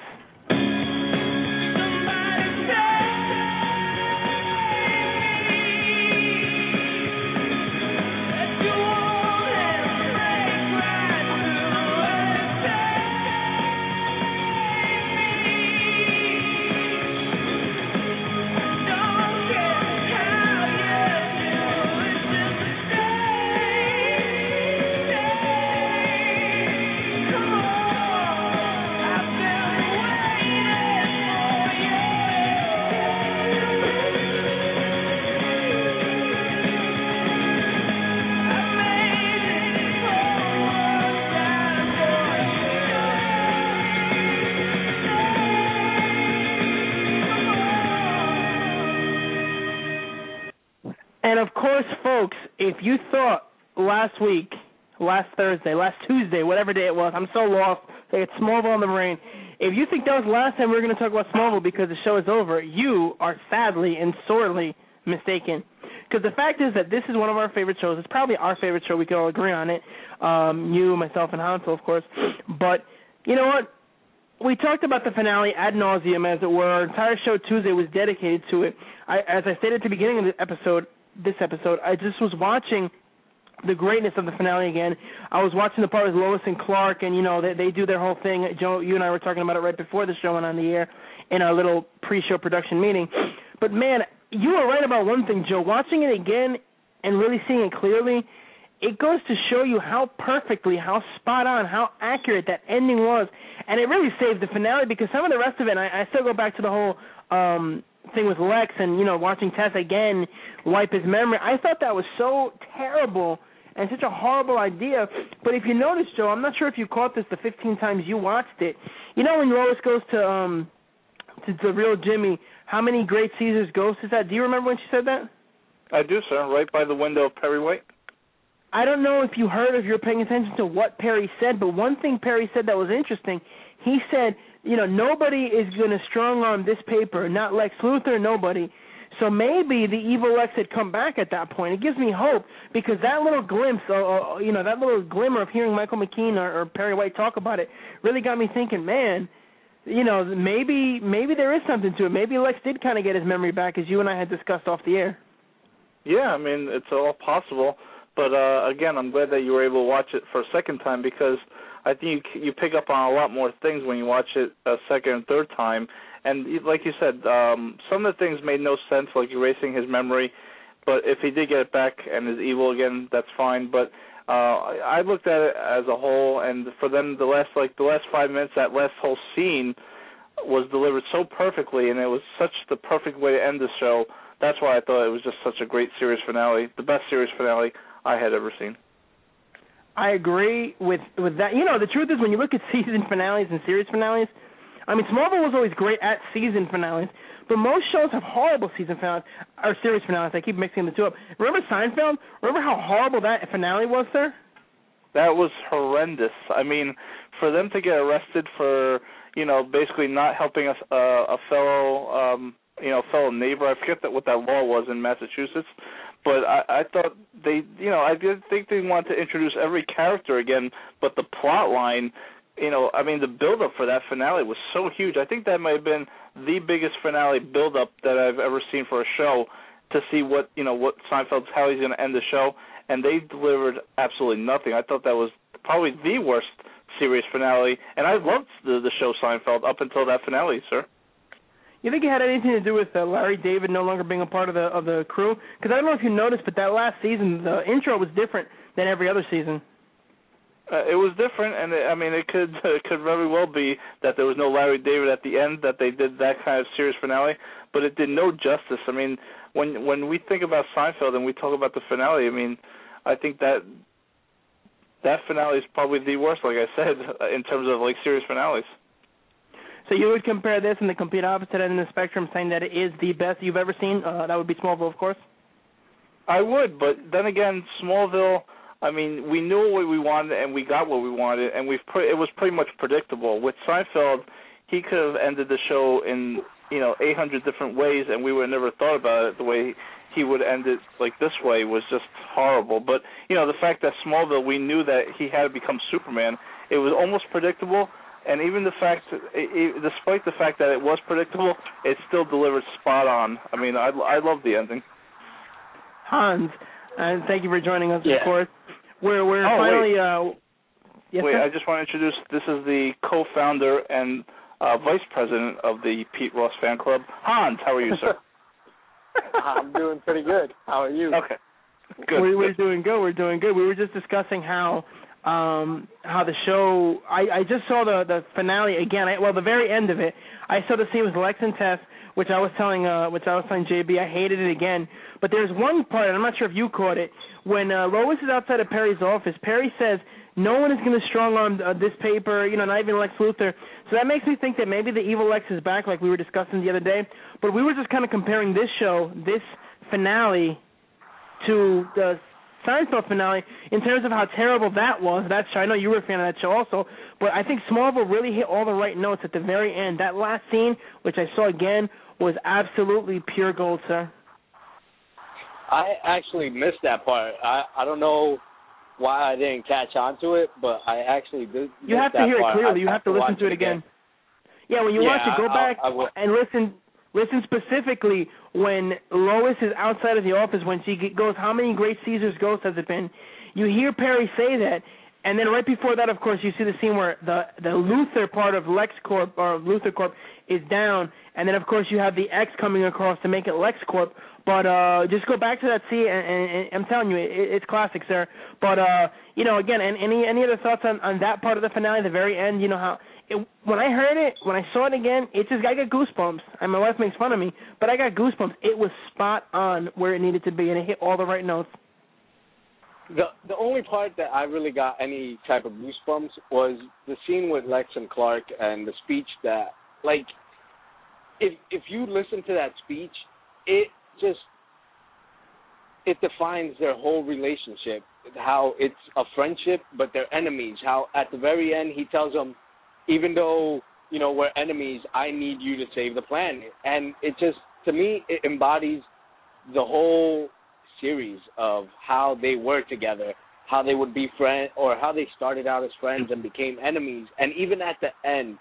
If you thought last week, last Thursday, last Tuesday, whatever day it was, I'm so lost, it's Smallville in the brain. If you think that was last time we were going to talk about Smallville because the show is over, you are sadly and sorely mistaken. Because the fact is that this is one of our favorite shows. It's probably our favorite show. We can all agree on it. Um, you, myself, and Hansel, of course. But you know what? We talked about the finale ad nauseum, as it were. Our entire show Tuesday was dedicated to it. I, as I stated at the beginning of the episode, This episode, I just was watching the greatness of the finale again. I was watching the part with Lois and Clark, and, you know, they, they do their whole thing. Joe, you and I were talking about it right before the show went on the air in our little pre-show production meeting. But, man, you were right about one thing, Joe. Watching it again and really seeing it clearly, it goes to show you how perfectly, how spot on, how accurate that ending was. And it really saved the finale because some of the rest of it, and I, I still go back to the whole um, – thing with Lex and, you know, watching Tess again wipe his memory. I thought that was so terrible and such a horrible idea. But if you notice, Joe, I'm not sure if you caught this the fifteen times you watched it. You know when Lois goes to um to the real Jimmy, how many great Caesar's ghosts is that? Do you remember when she said that? I do, sir. Right by the window of Perry White. I don't know if you heard, if you're paying attention to what Perry said, but one thing Perry said that was interesting, he said, you know, nobody is going to strong-arm this paper, not Lex Luthor, nobody. So maybe the evil Lex had come back at that point. It gives me hope because that little glimpse, or, or, you know, that little glimmer of hearing Michael McKean or, or Perry White talk about it really got me thinking, man, you know, maybe maybe there is something to it. Maybe Lex did kind of get his memory back, as you and I had discussed off the air. Yeah, I mean, it's all possible. But, uh, again, I'm glad that you were able to watch it for a second time because I think you, you pick up on a lot more things when you watch it a second and third time. And like you said, um, some of the things made no sense, like erasing his memory. But if he did get it back and is evil again, that's fine. But uh, I looked at it as a whole, and for them, the last like the last five minutes, that last whole scene was delivered so perfectly, and it was such the perfect way to end the show. That's why I thought it was just such a great series finale, the best series finale I had ever seen. I agree with, with that. You know, the truth is when you look at season finales and series finales, I mean, Smallville was always great at season finales, but most shows have horrible season finales, or series finales. I keep mixing the two up. Remember Seinfeld? Remember how horrible that finale was, sir? That was horrendous. I mean, for them to get arrested for, you know, basically not helping a, uh, a fellow, um, you know, fellow neighbor. I forget that what that law was in Massachusetts. But I, I thought they, you know, I did think they wanted to introduce every character again, but the plot line, you know, I mean, the build-up for that finale was so huge. I think that might have been the biggest finale build-up that I've ever seen for a show to see what, you know, what Seinfeld's, how he's going to end the show, and they delivered absolutely nothing. I thought that was probably the worst series finale, and I loved the, the show Seinfeld up until that finale, sir. You think it had anything to do with uh, Larry David no longer being a part of the of the crew? Because I don't know if you noticed, but that last season, the intro was different than every other season. Uh, it was different, and it, I mean, it could it could very well be that there was no Larry David at the end, that they did that kind of series finale, but it did no justice. I mean, when when we think about Seinfeld and we talk about the finale, I mean, I think that that finale is probably the worst, like I said, in terms of like series finales. So you would compare this and the complete opposite end of the spectrum, saying that it is the best you've ever seen? Uh, that would be Smallville, of course. I would, but then again, Smallville, I mean, we knew what we wanted and we got what we wanted, and we've pre- it was pretty much predictable. With Seinfeld, he could have ended the show in, you know, eight hundred different ways, and we would have never thought about it. The way he would end it like this way was just horrible. But, you know, the fact that Smallville, we knew that he had to become Superman, it was almost predictable. And even the fact, it, despite the fact that it was predictable, it still delivered spot on. I mean, I, I love the ending. Hans, and thank you for joining us, yeah. Of course. We're we're oh, finally. Wait, uh, yes, wait I just want to introduce. This is the co-founder and uh, vice president of the Pete Ross Fan Club, Hans. How are you, sir? I'm doing pretty good. How are you? Okay. Good. We, we're doing good. We're doing good. We were just discussing how. Um, how the show, I, I just saw the, the finale again, I, well, the very end of it. I saw the scene with Lex and Tess, which I was telling uh, which I was telling J B, I hated it again. But there's one part, and I'm not sure if you caught it, when uh, Lois is outside of Perry's office, Perry says, no one is going to strong-arm uh, this paper, you know, not even Lex Luthor. So that makes me think that maybe the evil Lex is back, like we were discussing the other day. But we were just kind of comparing this show, this finale, to the Seinfeld finale in terms of how terrible that was. That's I know you were a fan of that show also, but I think Smallville really hit all the right notes at the very end. That last scene, which I saw again, was absolutely pure gold, sir. I actually missed that part. I, I don't know why I didn't catch on to it, but I actually did. You have to hear part. It clearly. I you have to, to listen to it again. again. Yeah, when you yeah, watch it, go I'll, back I'll, and listen. Listen specifically when Lois is outside of the office, when she goes, how many great Caesar's ghosts has it been? You hear Perry say that, and then right before that, of course, you see the scene where the, the Luthor part of LexCorp or Luthor Corp is down, and then, of course, you have the X coming across to make it LexCorp. But uh, just go back to that scene, and, and, and I'm telling you, it, it's classic, sir. But, uh, you know, again, and any any other thoughts on, on that part of the finale, the very end, you know how... It, when I heard it, when I saw it again, it just I got goosebumps. And my wife makes fun of me, but I got goosebumps. It was spot on where it needed to be, and it hit all the right notes. The the only part that I really got any type of goosebumps was the scene with Lex and Clark and the speech that, like, if if you listen to that speech, it just, it defines their whole relationship. how it's a friendship, but they're enemies. How at the very end he tells them, even though, you know, we're enemies, I need you to save the planet. And it just, to me, it embodies the whole series of how they were together, how they would be friends, or how they started out as friends and became enemies. And even at the end,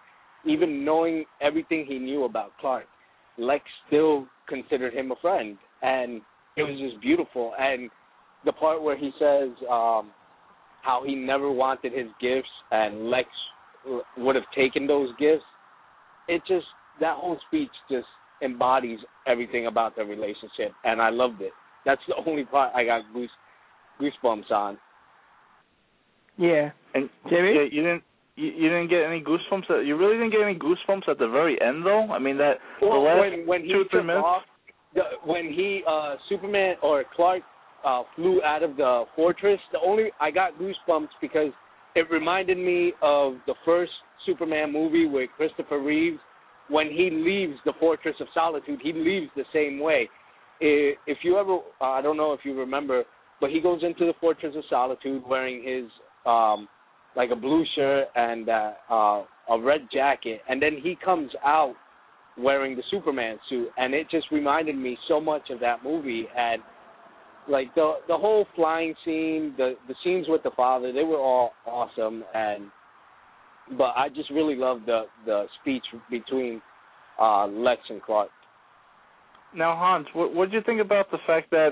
even knowing everything he knew about Clark, Lex still considered him a friend. And it was just beautiful. And the part where he says um, how he never wanted his gifts and Lex would have taken those gifts, it just, that whole speech just embodies everything about their relationship, and I loved it. That's the only part I got goose, goosebumps on. Yeah. And Jimmy? Yeah, you didn't you, you didn't get any goosebumps? At, you really didn't get any goosebumps at the very end, though? I mean, that well, the last when, when two or three minutes? Off, the, when he, uh, Superman or Clark uh, flew out of the fortress, the only I got goosebumps because it reminded me of the first Superman movie with Christopher Reeves. When he leaves the Fortress of Solitude, he leaves the same way. If you ever, uh, I don't know if you remember, but he goes into the Fortress of Solitude wearing his, um, like a blue shirt and uh, uh, a red jacket, and then he comes out wearing the Superman suit, and it just reminded me so much of that movie. And like the the whole flying scene, the the scenes with the father, they were all awesome. And but I just really love the, the speech between uh, Lex and Clark. Now, Hans, what what did you think about the fact that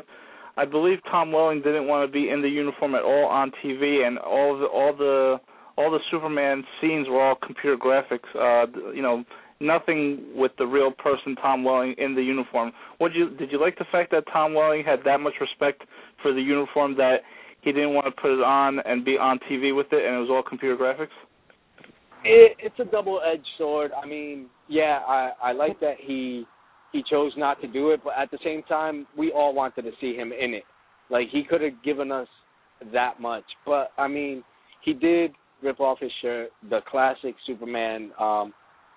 I believe Tom Welling didn't want to be in the uniform at all on T V, and all the all the all the Superman scenes were all computer graphics. Uh, you know, nothing with the real person Tom Welling in the uniform. What you did you like the fact that Tom Welling had that much respect for the uniform that he didn't want to put it on and be on T V with it, and it was all computer graphics? It, it's a double-edged sword. I mean, yeah, I, I like that he he chose not to do it, but at the same time, we all wanted to see him in it. Like, he could have given us that much. But, I mean, he did rip off his shirt, the classic Superman. Um,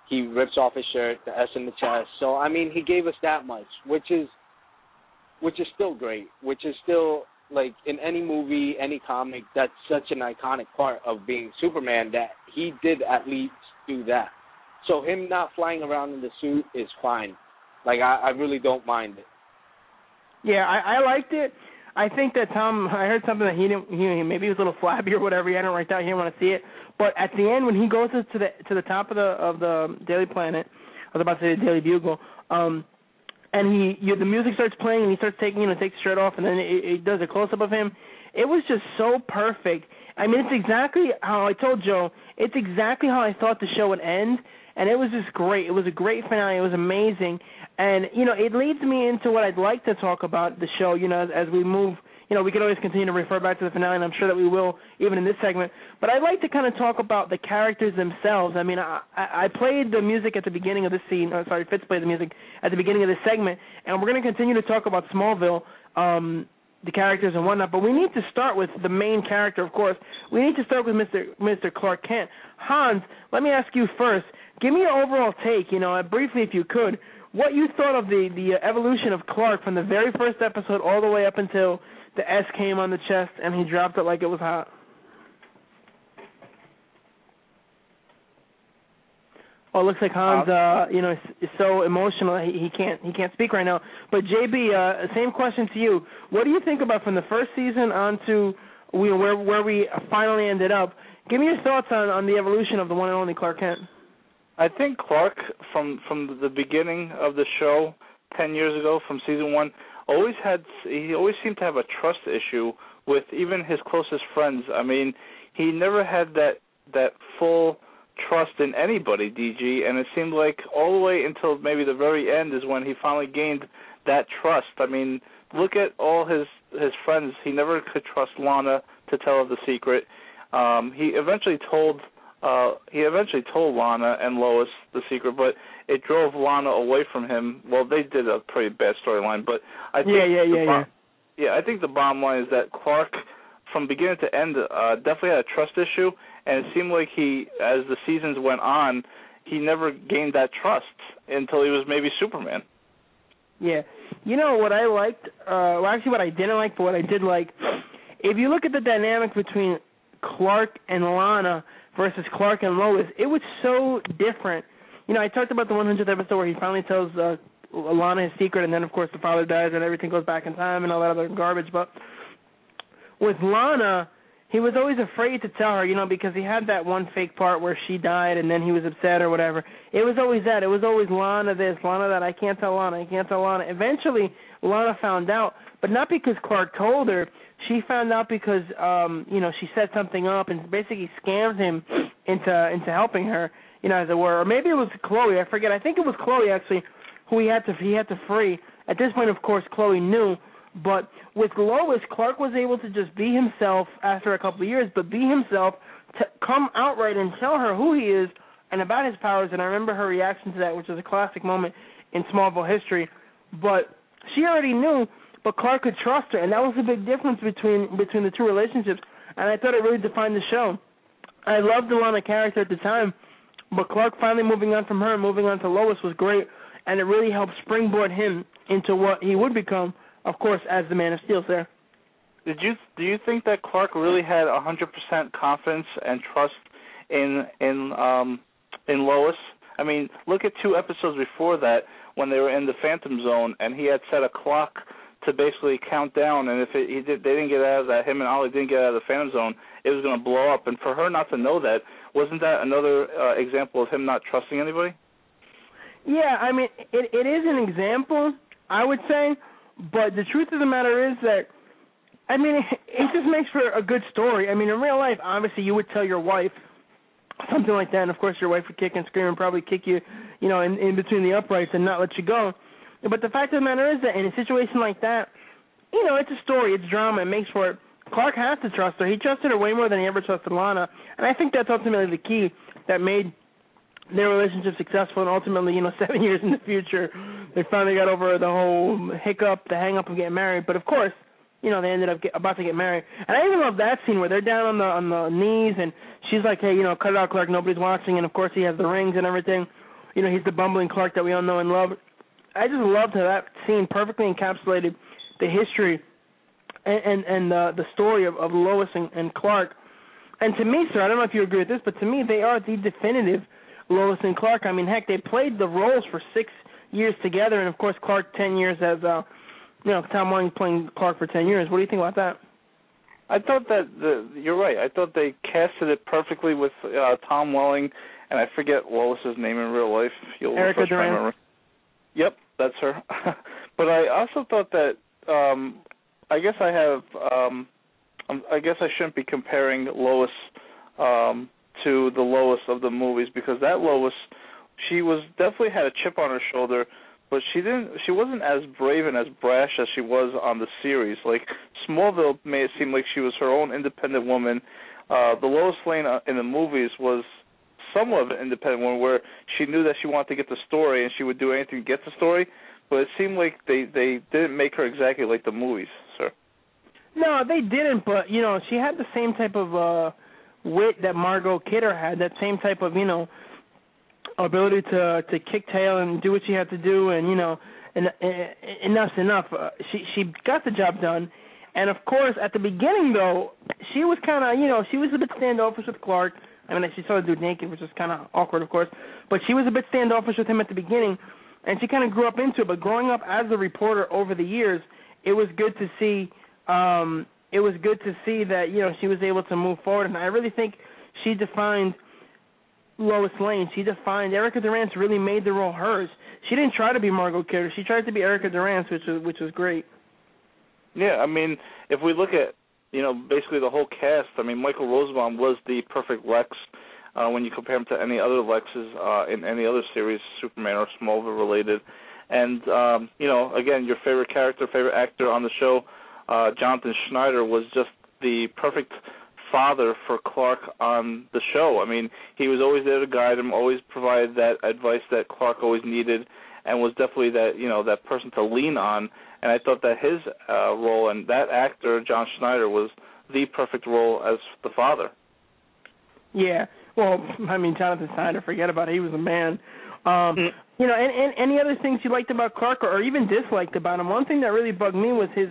he rips off his shirt, the S in the chest. So, I mean, he gave us that much, which is which is still great, which is still, like, in any movie, any comic, that's such an iconic part of being Superman that he did at least do that. So him not flying around in the suit is fine. Like, I, I really don't mind it. Yeah, I, I liked it. I think that Tom, I heard something that he didn't, he, maybe he was a little flabby or whatever. He hadn't worked out. He didn't want to see it. But at the end, when he goes to the to the top of the of the Daily Planet, I was about to say the Daily Bugle, um, and he, you, the music starts playing, and he starts taking, you know, takes his shirt off, and then it, it does a close-up of him. It was just so perfect. I mean, it's exactly how I told Joe, it's exactly how I thought the show would end, and it was just great. It was a great finale. It was amazing. And, you know, it leads me into what I'd like to talk about the show, you know, as, as we move. You know, we could always continue to refer back to the finale, and I'm sure that we will even in this segment. But I'd like to kind of talk about the characters themselves. I mean, I, I played the music at the beginning of this scene. Oh, sorry, Fitz played the music at the beginning of this segment, and we're going to continue to talk about Smallville, um, the characters and whatnot. But we need to start with the main character, of course. We need to start with Mister Mister Clark Kent. Hans, let me ask you first. Give me your overall take, you know, briefly if you could, what you thought of the, the evolution of Clark from the very first episode all the way up until the S came on the chest and he dropped it like it was hot. Oh, it looks like Hans, uh, you know, is so emotional he, he can't he can't speak right now. But J B, uh, same question to you. What do you think about from the first season on to we, where where we finally ended up? Give me your thoughts on, on the evolution of the one and only Clark Kent. I think Clark, from, from the beginning of the show, ten years ago, from season one, always had he always seemed to have a trust issue with even his closest friends. I mean, he never had that that full trust in anybody, D G, and it seemed like all the way until maybe the very end is when he finally gained that trust. I mean, look at all his, his friends. He never could trust Lana to tell her the secret. Um, he eventually told... Uh, he eventually told Lana and Lois the secret, but it drove Lana away from him. Well, they did a pretty bad storyline, but I think yeah, yeah, yeah, bom- yeah. yeah, I think the bottom line is that Clark, from beginning to end, uh, definitely had a trust issue, and it seemed like he, as the seasons went on, he never gained that trust until he was maybe Superman. Yeah, you know what I liked? Uh, well, actually, what I didn't like, but what I did like if you look at the dynamic between Clark and Lana versus Clark and Lois, it was so different. You know, I talked about the hundredth episode where he finally tells uh, Lana his secret, and then, of course, the father dies and everything goes back in time and all that other garbage. But with Lana, he was always afraid to tell her, you know, because he had that one fake part where she died and then he was upset or whatever. It was always that. It was always Lana this, Lana that. I can't tell Lana. I can't tell Lana. Eventually, Lana found out, but not because Clark told her. She found out because, um, you know, she set something up and basically scammed him into into helping her, you know, as it were. Or maybe it was Chloe. I forget. I think it was Chloe, actually, who he had to he had to free. At this point, of course, Chloe knew. But with Lois, Clark was able to just be himself after a couple of years, but be himself, to come outright and tell her who he is and about his powers. And I remember her reaction to that, which was a classic moment in Smallville history. But she already knew, but Clark could trust her, and that was the big difference between between the two relationships, and I thought it really defined the show. I loved the Lana character at the time, but Clark finally moving on from her and moving on to Lois was great, and it really helped springboard him into what he would become, of course, as the Man of Steel, sir. Did you do you think that Clark really had one hundred percent confidence and trust in in um, in Lois? I mean, look at two episodes before that when they were in the Phantom Zone, and he had set a clock to basically count down, and if it, he did, they didn't get out of that, him and Ollie didn't get out of the Phantom Zone, it was going to blow up. And for her not to know that, wasn't that another uh, example of him not trusting anybody? Yeah, I mean, it, it is an example, I would say, but the truth of the matter is that, I mean, it, it just makes for a good story. I mean, in real life, obviously, you would tell your wife something like that, and, of course, your wife would kick and scream and probably kick you, you know, in, in between the uprights and not let you go. But the fact of the matter is that in a situation like that, you know, it's a story, it's drama, it makes for it. Clark has to trust her. He trusted her way more than he ever trusted Lana, and I think that's ultimately the key that made their relationship successful, and ultimately, you know, seven years in the future, they finally got over the whole hiccup, the hang-up of getting married. But, of course, you know, they ended up get, about to get married. And I even love that scene where they're down on the on the knees, and she's like, hey, you know, cut it out, Clark, nobody's watching. And, of course, he has the rings and everything. You know, he's the bumbling Clark that we all know and love. I just loved how that scene perfectly encapsulated the history and, and, and uh, the story of, of Lois and, and Clark. And to me, sir, I don't know if you agree with this, but to me, they are the definitive Lois and Clark. I mean, heck, they played the roles for six years together, and, of course, Clark ten years as, uh, you know, Tom Welling playing Clark for ten years. What do you think about that? I thought that the, you're right. I thought they casted it perfectly with uh, Tom Welling, and I forget Lois's name in real life. You'll Erica Durance. Yep, that's her. But I also thought that um, I guess I have um, I guess I shouldn't be comparing Lois um, to the Lois of the movies, because that Lois, she was definitely had a chip on her shoulder, but she didn't she wasn't as brave and as brash as she was on the series. Like Smallville made it seem like she was her own independent woman. Uh, the Lois Lane in the movies was somewhat of an independent one, where she knew that she wanted to get the story and she would do anything to get the story, but it seemed like they, they didn't make her exactly like the movies, sir. No, they didn't, but, you know, she had the same type of uh, wit that Margot Kidder had, that same type of, you know, ability to to kick tail and do what she had to do, and, you know, and, and enough's enough. Uh, she, she got the job done, and, of course, at the beginning, though, she was kind of, you know, she was a bit standoffish with Clark. I mean, she saw the dude naked, which was kind of awkward, of course. But she was a bit standoffish with him at the beginning, and she kind of grew up into it. But growing up as a reporter over the years, it was good to see. Um, it was good to see that, you know, she was able to move forward. And I really think she defined Lois Lane. She defined Erica Durance. Really made the role hers. She didn't try to be Margot Kidder. She tried to be Erica Durance, which was which was great. Yeah, I mean, if we look at, you know, basically the whole cast. I mean, Michael Rosenbaum was the perfect Lex uh, when you compare him to any other Lexes uh, in any other series, Superman or Smallville related. And, um, you know, again, your favorite character, favorite actor on the show, uh, Jonathan Schneider, was just the perfect father for Clark on the show. I mean, he was always there to guide him, always provided that advice that Clark always needed, and was definitely that, you know, that person to lean on. And I thought that his uh, role and that actor, John Schneider, was the perfect role as the father. Yeah. Well, I mean, Jonathan Schneider, forget about it. He was a man. Um, mm. You know, and, and any other things you liked about Clark, or, or even disliked about him? One thing that really bugged me was his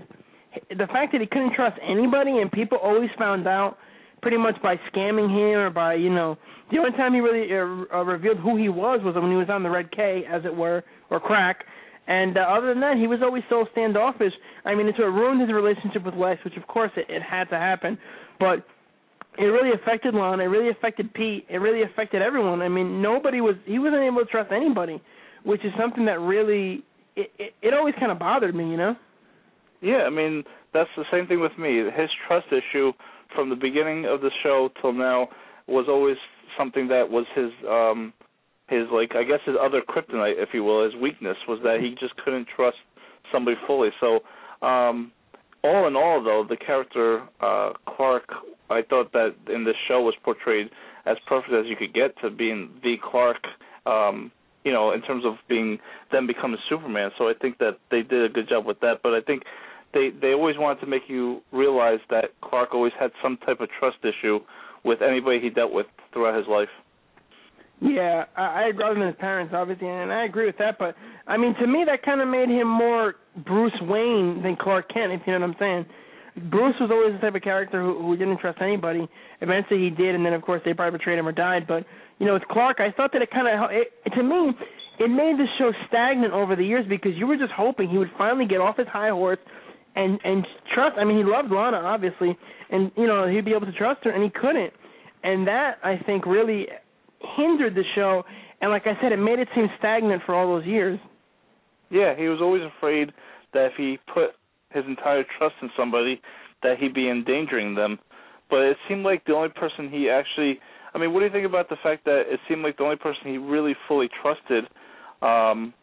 the fact that he couldn't trust anybody and people always found out pretty much by scamming him or by, you know, the only time he really uh, revealed who he was was when he was on the Red K, as it were, or crack. And uh, other than that, he was always so standoffish. I mean, it's what ruined his relationship with Lex, which, of course, it, it had to happen. But it really affected Lana. It really affected Pete. It really affected everyone. I mean, nobody was – he wasn't able to trust anybody, which is something that really it, – it, it always kind of bothered me, you know? Yeah, I mean, that's the same thing with me. His trust issue from the beginning of the show till now was always something that was his um, – his, like, I guess his other kryptonite, if you will, his weakness, was that he just couldn't trust somebody fully. So um, all in all, though, the character uh, Clark, I thought that in this show was portrayed as perfect as you could get to being the Clark, um, you know, in terms of being them becoming Superman. So I think that they did a good job with that. But I think they, they always wanted to make you realize that Clark always had some type of trust issue with anybody he dealt with throughout his life. Yeah, I, I agree with his parents, obviously, and I agree with that. But, I mean, to me, that kind of made him more Bruce Wayne than Clark Kent, if you know what I'm saying. Bruce was always the type of character who, who didn't trust anybody. Eventually he did, and then, of course, they probably betrayed him or died. But, you know, with Clark, I thought that it kind of, to me, it made the show stagnant over the years because you were just hoping he would finally get off his high horse and, and trust. I mean, he loved Lana, obviously, and, you know, he'd be able to trust her, and he couldn't. And that, I think, really hindered the show, and like I said, it made it seem stagnant for all those years. Yeah, he was always afraid that if he put his entire trust in somebody, that he'd be endangering them. But it seemed like the only person he actually, I mean, what do you think about the fact that it seemed like the only person he really fully trusted, um,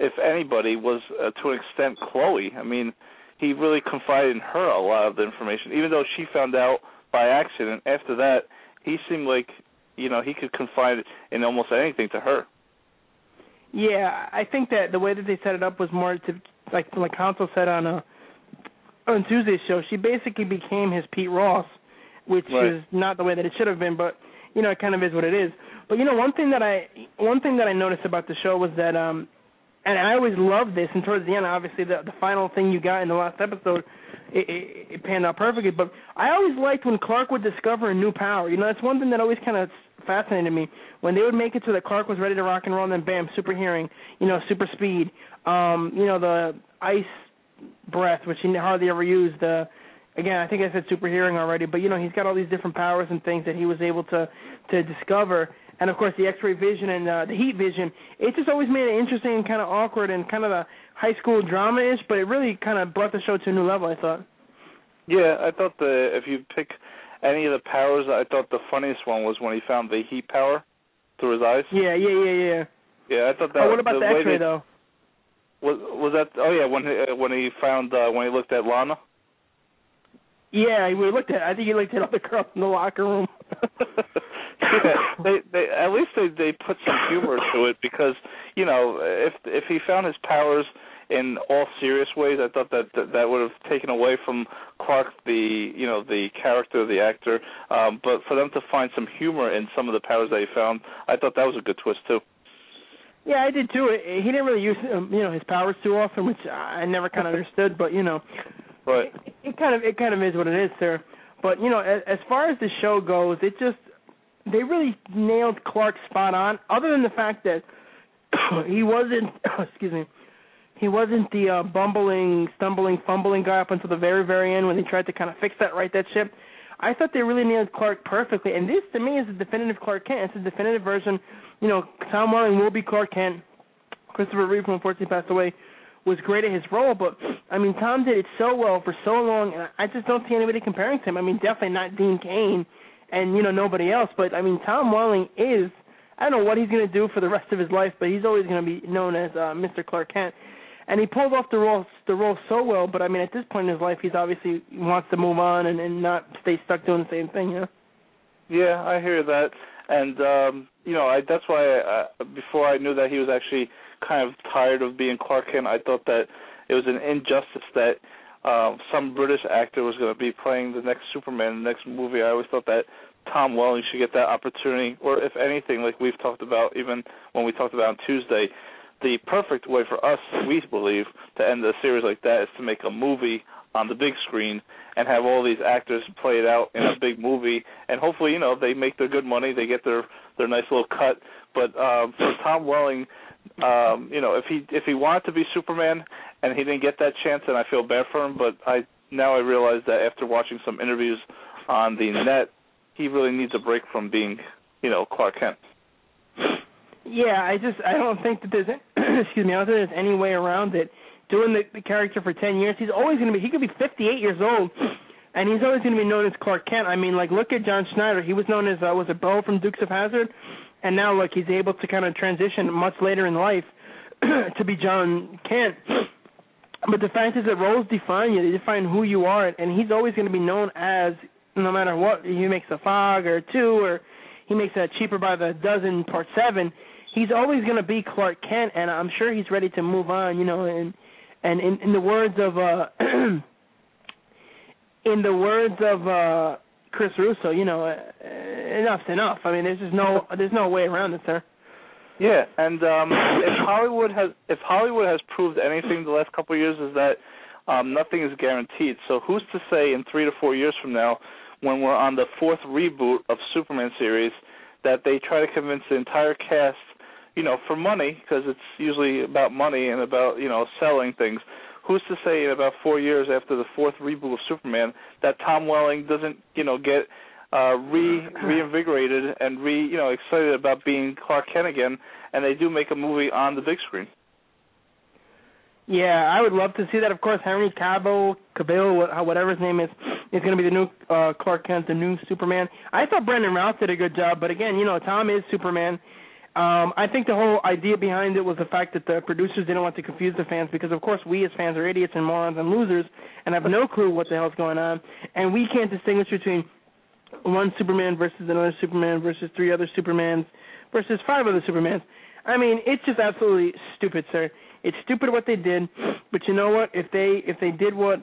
if anybody, was uh, to an extent Chloe. I mean, he really confided in her a lot of the information, even though she found out by accident. After that, he seemed like, you know, he could confide in almost anything to her. Yeah, I think that the way that they set it up was more to, like like Hansel said on a, on Tuesday's show, she basically became his Pete Ross, which right. is not the way that it should have been, but, you know, it kind of is what it is. But, you know, one thing that I one thing that I noticed about the show was that, um, and I always loved this, and towards the end, obviously, the, the final thing you got in the last episode, It, it, it panned out perfectly, but I always liked when Clark would discover a new power. You know, that's one thing that always kind of fascinated me, when they would make it so that Clark was ready to rock and roll, and then bam, super hearing, you know, super speed, um, you know, the ice breath, which he hardly ever used. Uh, again, I think I said super hearing already, but, you know, he's got all these different powers and things that he was able to, to discover, and, of course, the X-ray vision and uh, the heat vision. It just always made it interesting and kind of awkward and kind of a high school drama-ish, but it really kind of brought the show to a new level, I thought. Yeah, I thought the if you pick any of the powers, I thought the funniest one was when he found the heat power through his eyes. Yeah, yeah, yeah, yeah. Yeah, I thought that. Oh, what about the, the X-ray, they, though? Was was that? Oh yeah, when he, when he found uh, when he looked at Lana. Yeah, we looked at. I think he looked at all the girls in the locker room. Yeah, they, they, at least they, they put some humor to it because, you know, if if he found his powers in all serious ways, I thought that that, that would have taken away from Clark, the, you know, the character, the actor. Um, but for them to find some humor in some of the powers that he found, I thought that was a good twist too. Yeah, I did too. He didn't really use um, you know, his powers too often, which I never kind of understood. But, you know, right? It, it kind of it kind of is what it is, sir. But, you know, as, as far as the show goes, it just they really nailed Clark spot on, other than the fact that he wasn't, excuse me, he wasn't the uh, bumbling, stumbling, fumbling guy up until the very, very end when they tried to kind of fix that, right, that ship. I thought they really nailed Clark perfectly, and this, to me, is the definitive Clark Kent. It's the definitive version. You know, Tom Welling will be Clark Kent. Christopher Reeve, who unfortunately passed away, was great at his role, but, I mean, Tom did it so well for so long, and I just don't see anybody comparing to him. I mean, definitely not Dean Cain, and, you know, nobody else. But, I mean, Tom Welling is, I don't know what he's going to do for the rest of his life, but he's always going to be known as uh, Mister Clark Kent. And he pulled off the role the role so well, but, I mean, at this point in his life, he's obviously wants to move on and, and not stay stuck doing the same thing, you know? Yeah, I hear that. And, um, you know, I, that's why I, uh, before I knew that he was actually kind of tired of being Clark Kent, I thought that it was an injustice that Uh, some British actor was going to be playing the next Superman, the next movie. I always thought that Tom Welling should get that opportunity, or if anything, like we've talked about, even when we talked about on Tuesday, the perfect way for us, we believe, to end a series like that is to make a movie on the big screen and have all these actors play it out in a big movie. And hopefully, you know, they make their good money, they get their, their nice little cut. But um, for Tom Welling, um, you know, if he if he wanted to be Superman and he didn't get that chance, then I feel bad for him. But I now I realize that after watching some interviews on the net, he really needs a break from being, you know, Clark Kent. Yeah, I just I don't think that there's excuse me, I don't think there's any way around it. Doing the, the character for ten years, he's always going to be. He could be fifty-eight years old, and he's always going to be known as Clark Kent. I mean, like look at John Schneider. He was known as uh, was it Bo from Dukes of Hazzard, and now look, he's able to kind of transition much later in life to be John Kent. But the fact is that roles define you. They define who you are, and he's always going to be known as no matter what. He makes a Fog or two, or he makes a Cheaper by the Dozen Part Seven. He's always going to be Clark Kent, and I'm sure he's ready to move on, you know. And and in, in the words of uh, in the words of uh, Chris Russo, you know, uh, enough's enough. I mean, there's just no there's no way around it, sir. Yeah, and um, if Hollywood has if Hollywood has proved anything the last couple of years is that um, nothing is guaranteed. So who's to say in three to four years from now, when we're on the fourth reboot of Superman series, that they try to convince the entire cast, you know, for money, because it's usually about money and about, you know, selling things. Who's to say in about four years after the fourth reboot of Superman that Tom Welling doesn't, you know, get uh, re reinvigorated and re you know excited about being Clark Kent again, and they do make a movie on the big screen? Yeah, I would love to see that. Of course, Henry Cavill, Cavill, whatever his name is, is going to be the new uh, Clark Kent, the new Superman. I thought Brandon Routh did a good job, but again, you know, Tom is Superman. Um, I think the whole idea behind it was the fact that the producers didn't want to confuse the fans because, of course, we as fans are idiots and morons and losers and have no clue what the hell's going on, and we can't distinguish between one Superman versus another Superman versus three other Supermans versus five other Supermans. I mean, it's just absolutely stupid, sir. It's stupid what they did, but you know what? If they if they did what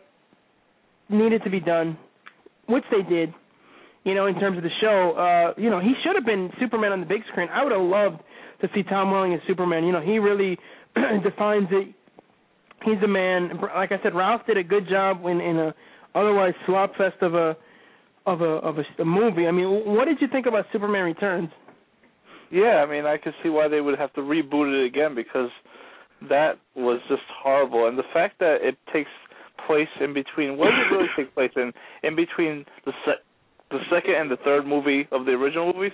needed to be done, which they did, you know, in terms of the show, uh, you know, he should have been Superman on the big screen. I would have loved to see Tom Welling as Superman. You know, he really defines it. He's a man. Like I said, Ralph did a good job in, in a otherwise slop fest of a of a of a, a movie. I mean, what did you think about Superman Returns? Yeah, I mean, I could see why they would have to reboot it again because that was just horrible. And the fact that it takes place in between, what does it really take place in? In between the se- the second and the third movie of the original movies?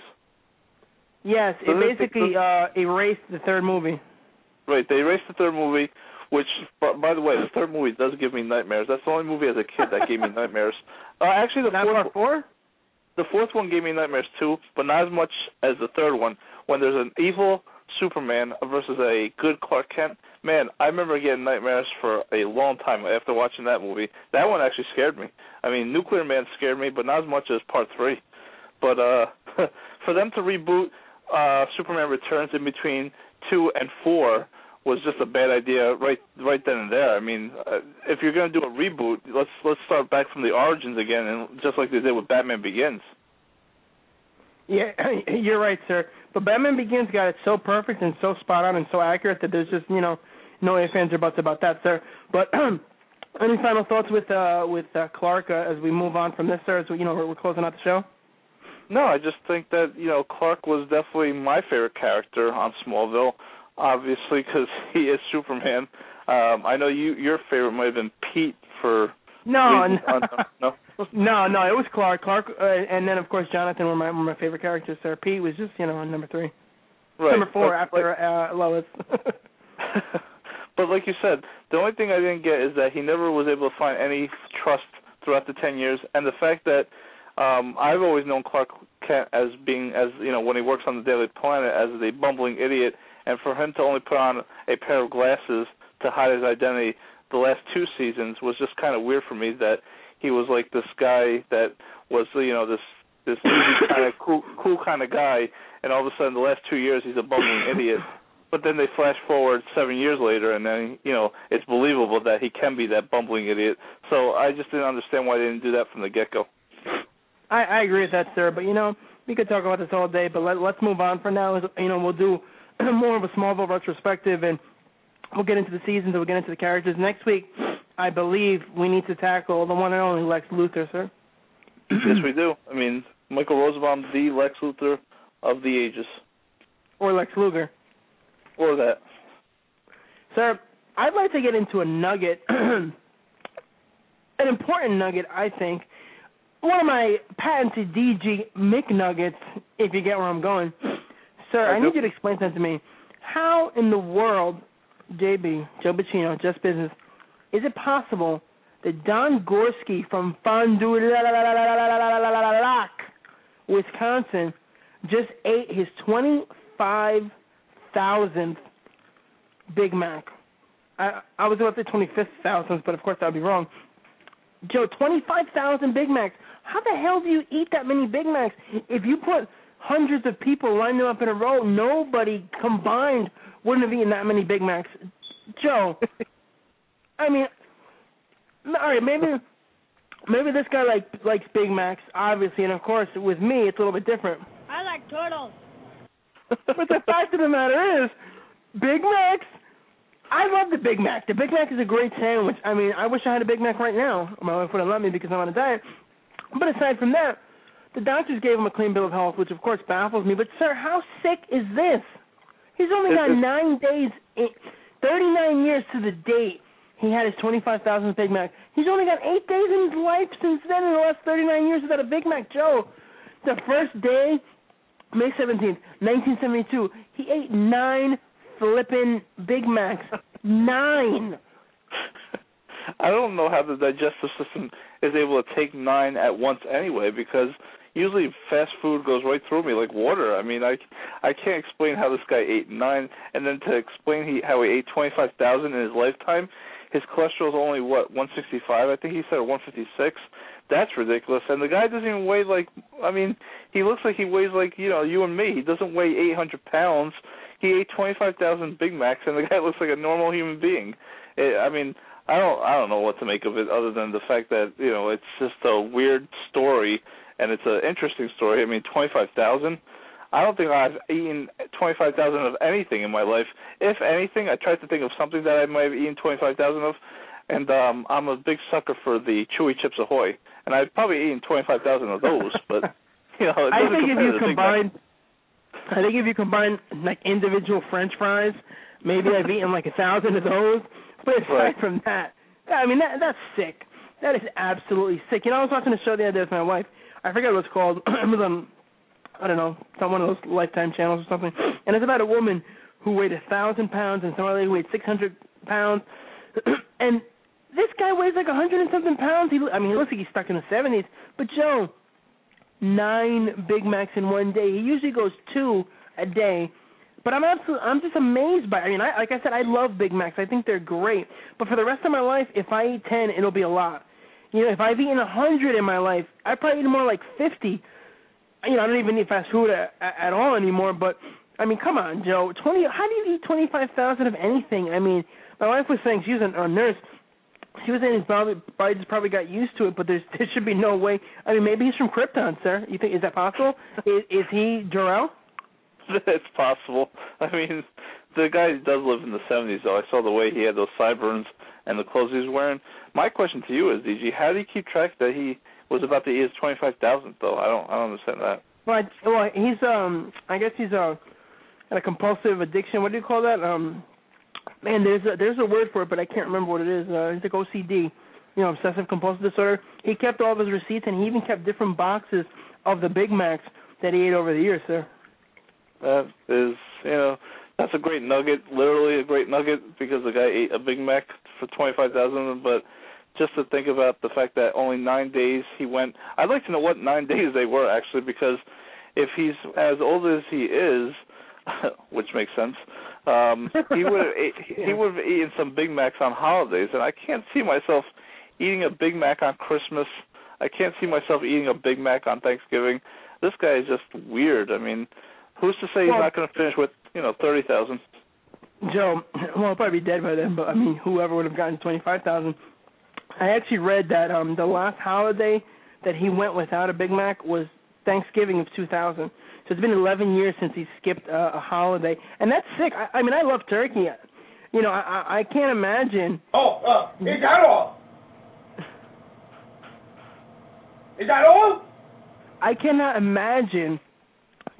Yes, it doesn't basically it uh, erased the third movie. Right, they erased the third movie, which, by, by the way, the third movie does give me nightmares. That's the only movie as a kid that gave me nightmares. Uh, actually, the not fourth part four? The fourth one gave me nightmares too, but not as much as the third one. When there's an evil Superman versus a good Clark Kent, man, I remember getting nightmares for a long time after watching that movie. That one actually scared me. I mean, Nuclear Man scared me, but not as much as Part three. But uh, for them to reboot uh, Superman Returns in between two and four was just a bad idea right right then and there. I mean, uh, if you're going to do a reboot, let's let's start back from the origins again, and just like they did with Batman Begins. Yeah, you're right, sir. But Batman Begins got it so perfect and so spot on and so accurate that there's just, you know, no ifs, ands, or buts about that, sir. But any final thoughts with uh, with uh, Clark uh, as we move on from this, sir, as we, you know, we're, we're closing out the show? No, I just think that, you know, Clark was definitely my favorite character on Smallville, obviously, because he is Superman. Um, I know you your favorite might have been Pete for... No, no. Uh, no, no, no, no. It was Clark, Clark, uh, and then of course Jonathan were my were my favorite characters. Sir, Pete was just you know number three, right. number four but, after like, uh, Lois. But like you said, the only thing I didn't get is that he never was able to find any trust throughout the ten years, and the fact that um, I've always known Clark Kent as being as you know when he works on the Daily Planet as the bumbling idiot, and for him to only put on a pair of glasses to hide his identity the last two seasons was just kind of weird for me that he was like this guy that was, you know, this this easy kind of cool, cool kind of guy, and all of a sudden the last two years he's a bumbling idiot. But then they flash forward seven years later, and then, you know, it's believable that he can be that bumbling idiot. So I just didn't understand why they didn't do that from the get-go. I, I agree with that, sir. But, you know, we could talk about this all day, but let, let's move on for now. You know, we'll do more of a Smallville retrospective, and we'll get into the seasons and we'll get into the characters. Next week, I believe we need to tackle the one and only Lex Luthor, sir. Yes, we do. I mean, Michael Rosenbaum, the Lex Luthor of the ages. Or Lex Luger. Or that. Sir, I'd like to get into a nugget, an important nugget, I think. One of my patented D G McNuggets, if you get where I'm going. Sir, I, I need you to explain something to me. How in the world, J B, Joe Bacchino, Just Business, is it possible that Don Gorski from Fondue Lac, Wisconsin, just ate his twenty-five thousandth Big Mac? I, I was about to say twenty-fifth thousandth, but of course that would be wrong. Joe, twenty-five thousand Big Macs. How the hell do you eat that many Big Macs? If you put hundreds of people lined them up in a row, nobody combined wouldn't have eaten that many Big Macs. Joe, I mean, all right, maybe maybe this guy like likes Big Macs, obviously, and of course with me it's a little bit different. I like turtles. But the fact of the matter is, Big Macs, I love the Big Mac. The Big Mac is a great sandwich. I mean, I wish I had a Big Mac right now. My wife wouldn't let me because I'm on a diet. But aside from that, the doctors gave him a clean bill of health, which of course baffles me. But, sir, how sick is this? He's only got nine days, thirty-nine years to the date he had his twenty-five thousandth Big Mac. He's only got eight days in his life since then, in the last thirty-nine years without a Big Mac. Joe, the first day, May seventeenth, nineteen seventy-two, he ate nine flipping Big Macs. Nine. I don't know how the digestive system is able to take nine at once anyway, because usually fast food goes right through me like water. I mean, I, I can't explain how this guy ate nine, and then to explain he, how he ate twenty-five thousand in his lifetime, his cholesterol is only, what, one sixty-five? I think he said, or one fifty-six. That's ridiculous. And the guy doesn't even weigh like, I mean, he looks like he weighs like, you know, you and me. He doesn't weigh eight hundred pounds. He ate twenty-five thousand Big Macs, and the guy looks like a normal human being. It, I mean, I don't, I don't know what to make of it, other than the fact that, you know, it's just a weird story, and it's an interesting story. I mean, twenty-five thousand. I don't think I've eaten twenty-five thousand of anything in my life. If anything, I tried to think of something that I might have eaten twenty-five thousand of, and um, I'm a big sucker for the Chewy Chips Ahoy, and I've probably eaten twenty-five thousand of those. But you know, it I think if you combine. I think if you combine, like, individual French fries, maybe I've eaten, like, a thousand of those. But aside right. from that, I mean, that that's sick. That is absolutely sick. You know, I was watching a show the other day with my wife. I forget what it's called. It was on, I don't know, some one of those Lifetime channels or something. And it's about a woman who weighed one thousand pounds and somebody weighed six hundred pounds. And this guy weighs, like, one hundred and something pounds. He, I mean, he looks like he's stuck in the seventies. But, Joe, nine Big Macs in one day. He usually goes two a day, but I'm absolutely, I'm just amazed by it. I mean, I, like I said, I love Big Macs. I think they're great, but for the rest of my life, if I eat ten, it'll be a lot. You know, if I've eaten one hundred in my life, I've probably eaten more like fifty. You know, I don't even eat fast food at, at all anymore, but, I mean, come on, Joe. twenty How do you eat twenty-five thousand of anything? I mean, my wife was saying, she was a nurse, she was saying his body, Biden's probably got used to it, but there's, there should be no way. I mean, maybe he's from Krypton, sir. You think is that possible? is, is he Jor-El? It's possible. I mean, the guy does live in the seventies, though. I saw the way he had those sideburns and the clothes he was wearing. My question to you is, D G, how do you keep track that he was about to eat his twenty-five thousandth? Though I don't, I don't understand that. Well, I, well, he's um, I guess he's a, a compulsive addiction. What do you call that? Um. Man, there's a, there's a word for it, but I can't remember what it is. Uh, it's like O C D, you know, obsessive compulsive disorder. He kept all of his receipts, and he even kept different boxes of the Big Macs that he ate over the years, sir. That is, you know, that's a great nugget, literally a great nugget, because the guy ate a Big Mac for twenty-five thousand dollars, but just to think about the fact that only nine days he went. I'd like to know what nine days they were, actually, because if he's as old as he is, which makes sense, Um, he would have ate, he would have eaten some Big Macs on holidays, and I can't see myself eating a Big Mac on Christmas. I can't see myself eating a Big Mac on Thanksgiving. This guy is just weird. I mean, who's to say he's well, not going to finish with, you know, thirty thousand? Joe, well, I'll probably be dead by then. But I mean, whoever would have gotten twenty-five thousand. I actually read that um, the last holiday that he went without a Big Mac was Thanksgiving of two thousand. So it's been eleven years since he skipped a, a holiday, and that's sick. I, I mean, I love turkey. you know, I, I can't imagine. Oh, uh, is that all? Is that all? I cannot imagine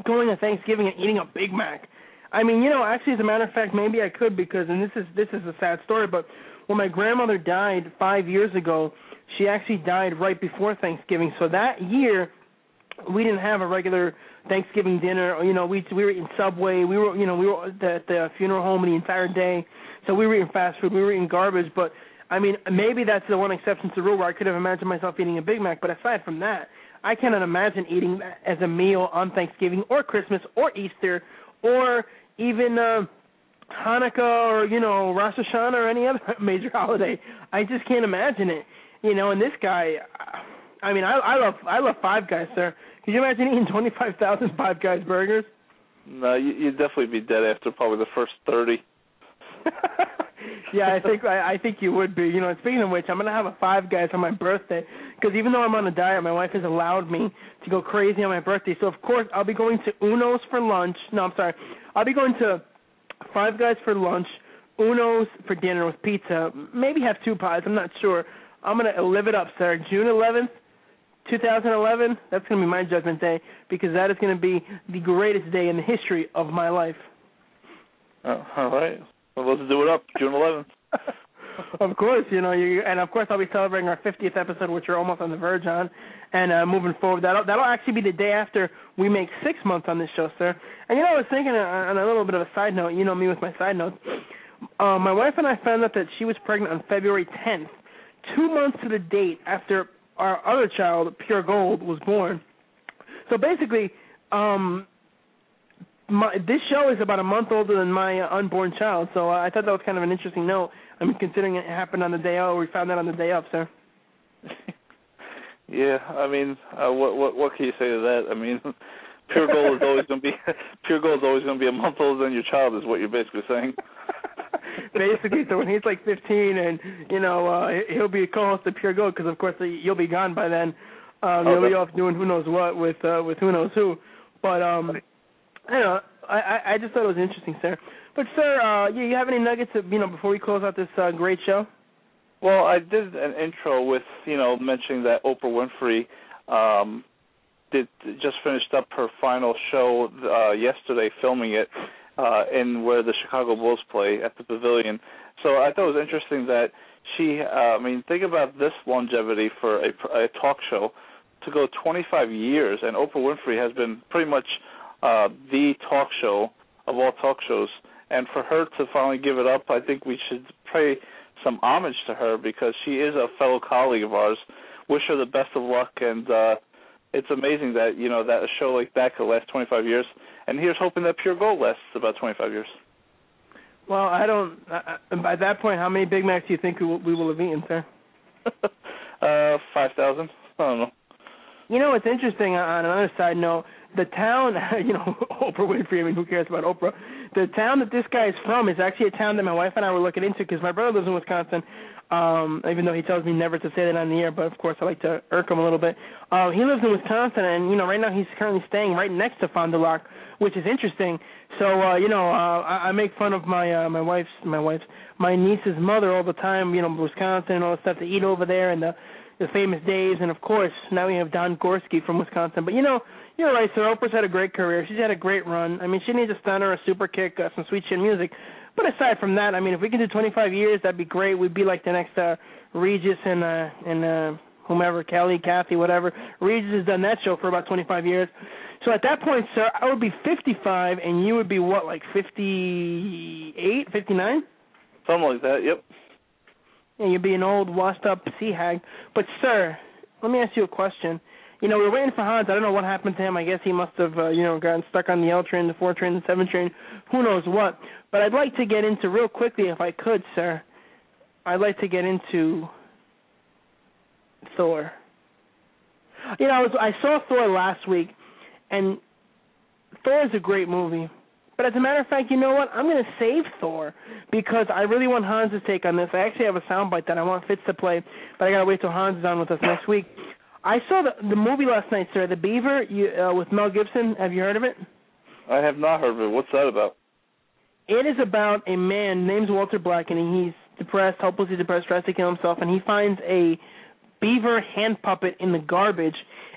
going to Thanksgiving and eating a Big Mac. I mean, you know, actually, as a matter of fact, maybe I could because, and this is this is a sad story, but when my grandmother died five years ago, she actually died right before Thanksgiving. So that year, we didn't have a regular Thanksgiving dinner. You know, we we were eating Subway. We were, you know, we were at the, the funeral home the entire day. So we were eating fast food. We were eating garbage. But, I mean, maybe that's the one exception to the rule where I could have imagined myself eating a Big Mac. But aside from that, I cannot imagine eating as a meal on Thanksgiving or Christmas or Easter or even uh, Hanukkah or, you know, Rosh Hashanah or any other major holiday. I just can't imagine it. You know, and this guy, I mean, I, I love I love Five Guys, sir. Could you imagine eating twenty-five thousand Five Guys burgers? No, you, you'd definitely be dead after probably the first thirty. Yeah, I think I, I think you would be. You know, and speaking of which, I'm going to have a Five Guys on my birthday because even though I'm on a diet, my wife has allowed me to go crazy on my birthday. So, of course, I'll be going to Uno's for lunch. No, I'm sorry. I'll be going to Five Guys for lunch, Uno's for dinner with pizza, maybe have two pies. I'm not sure. I'm going to live it up, sir. June eleventh, twenty eleven, that's going to be my judgment day because that is going to be the greatest day in the history of my life. Oh, all right. Well, let's do it up, June eleventh. Of course, you know, you, and of course I'll be celebrating our fiftieth episode, which we're almost on the verge on, and uh, moving forward. That'll, that'll actually be the day after we make six months on this show, sir. And, you know, I was thinking on a little bit of a side note, you know me with my side notes, uh, my wife and I found out that she was pregnant on February tenth, two months to the date after our other child, Pure Gold, was born. So basically, um, my, this show is about a month older than my uh, unborn child. So uh, I thought that was kind of an interesting note. I mean, considering it happened on the day out, we found that on the day up, sir. Yeah, I mean, uh, what, what what can you say to that? I mean, Pure Gold is always going to be Pure Gold is always going to be a month older than your child, is what you're basically saying. Basically, so when he's like fifteen and, you know, uh, he'll be a co-host of Pure Gold because, of course, you'll be gone by then. Um, oh, you'll be off doing who knows what with uh, with who knows who. But, um, I don't know, I, I just thought it was interesting, sir. But, sir, uh, you have any nuggets, of, you know, before we close out this uh, great show? Well, I did an intro with, you know, mentioning that Oprah Winfrey um, did just finished up her final show uh, yesterday, filming it. Uh, in where the Chicago Bulls play at the Pavilion. So I thought it was interesting that she, uh, I mean, think about this longevity for a, a talk show to go twenty-five years, and Oprah Winfrey has been pretty much uh, the talk show of all talk shows. And for her to finally give it up, I think we should pay some homage to her because she is a fellow colleague of ours. Wish her the best of luck, and uh, it's amazing that, you know, that a show like that could last twenty-five years. And here's hoping that Pure Gold lasts about twenty-five years. Well, I don't. I, by that point, how many Big Macs do you think we will, we will have eaten, sir? uh, five thousand. I don't know. You know, it's interesting. On another side note, the town, you know, Oprah Winfrey. I mean, who cares about Oprah? The town that this guy is from is actually a town that my wife and I were looking into because my brother lives in Wisconsin. Um, even though he tells me never to say that on the air, but of course I like to irk him a little bit. Uh, he lives in Wisconsin, and you know, right now he's currently staying right next to Fond du Lac, which is interesting. So uh, you know, uh, I, I make fun of my uh, my wife's my wife's my niece's mother all the time. You know, Wisconsin and all the stuff to eat over there, and the the famous days, and of course now we have Don Gorski from Wisconsin. But you know, you're right, sir. Oprah's had a great career. She's had a great run. I mean, she needs a stunner, a super kick, uh, some sweet chin music. But aside from that, I mean, if we can do twenty-five years, that'd be great. We'd be like the next uh, Regis and uh, and uh, whomever, Kelly, Kathy, whatever. Regis has done that show for about twenty-five years. So at that point, sir, I would be fifty-five, and you would be what, like fifty-eight, fifty-nine? Something like that, yep. And you'd be an old, washed-up sea hag. But, sir, let me ask you a question. You know, we were waiting for Hans. I don't know what happened to him. I guess he must have, uh, you know, gotten stuck on the L train, the four train, the seven train, who knows what. But I'd like to get into real quickly, if I could, sir. I'd like to get into Thor. You know, I, was, I saw Thor last week, and Thor is a great movie. But as a matter of fact, you know what? I'm going to save Thor because I really want Hans' take on this. I actually have a soundbite that I want Fitz to play, but I got to wait till Hans is on with us next week. I saw the, the movie last night, sir, The Beaver, you, uh, with Mel Gibson. Have you heard of it? I have not heard of it. What's that about? It is about a man named Walter Black, and he's depressed, hopelessly depressed, tries to kill himself, and he finds a beaver hand puppet in the garbage.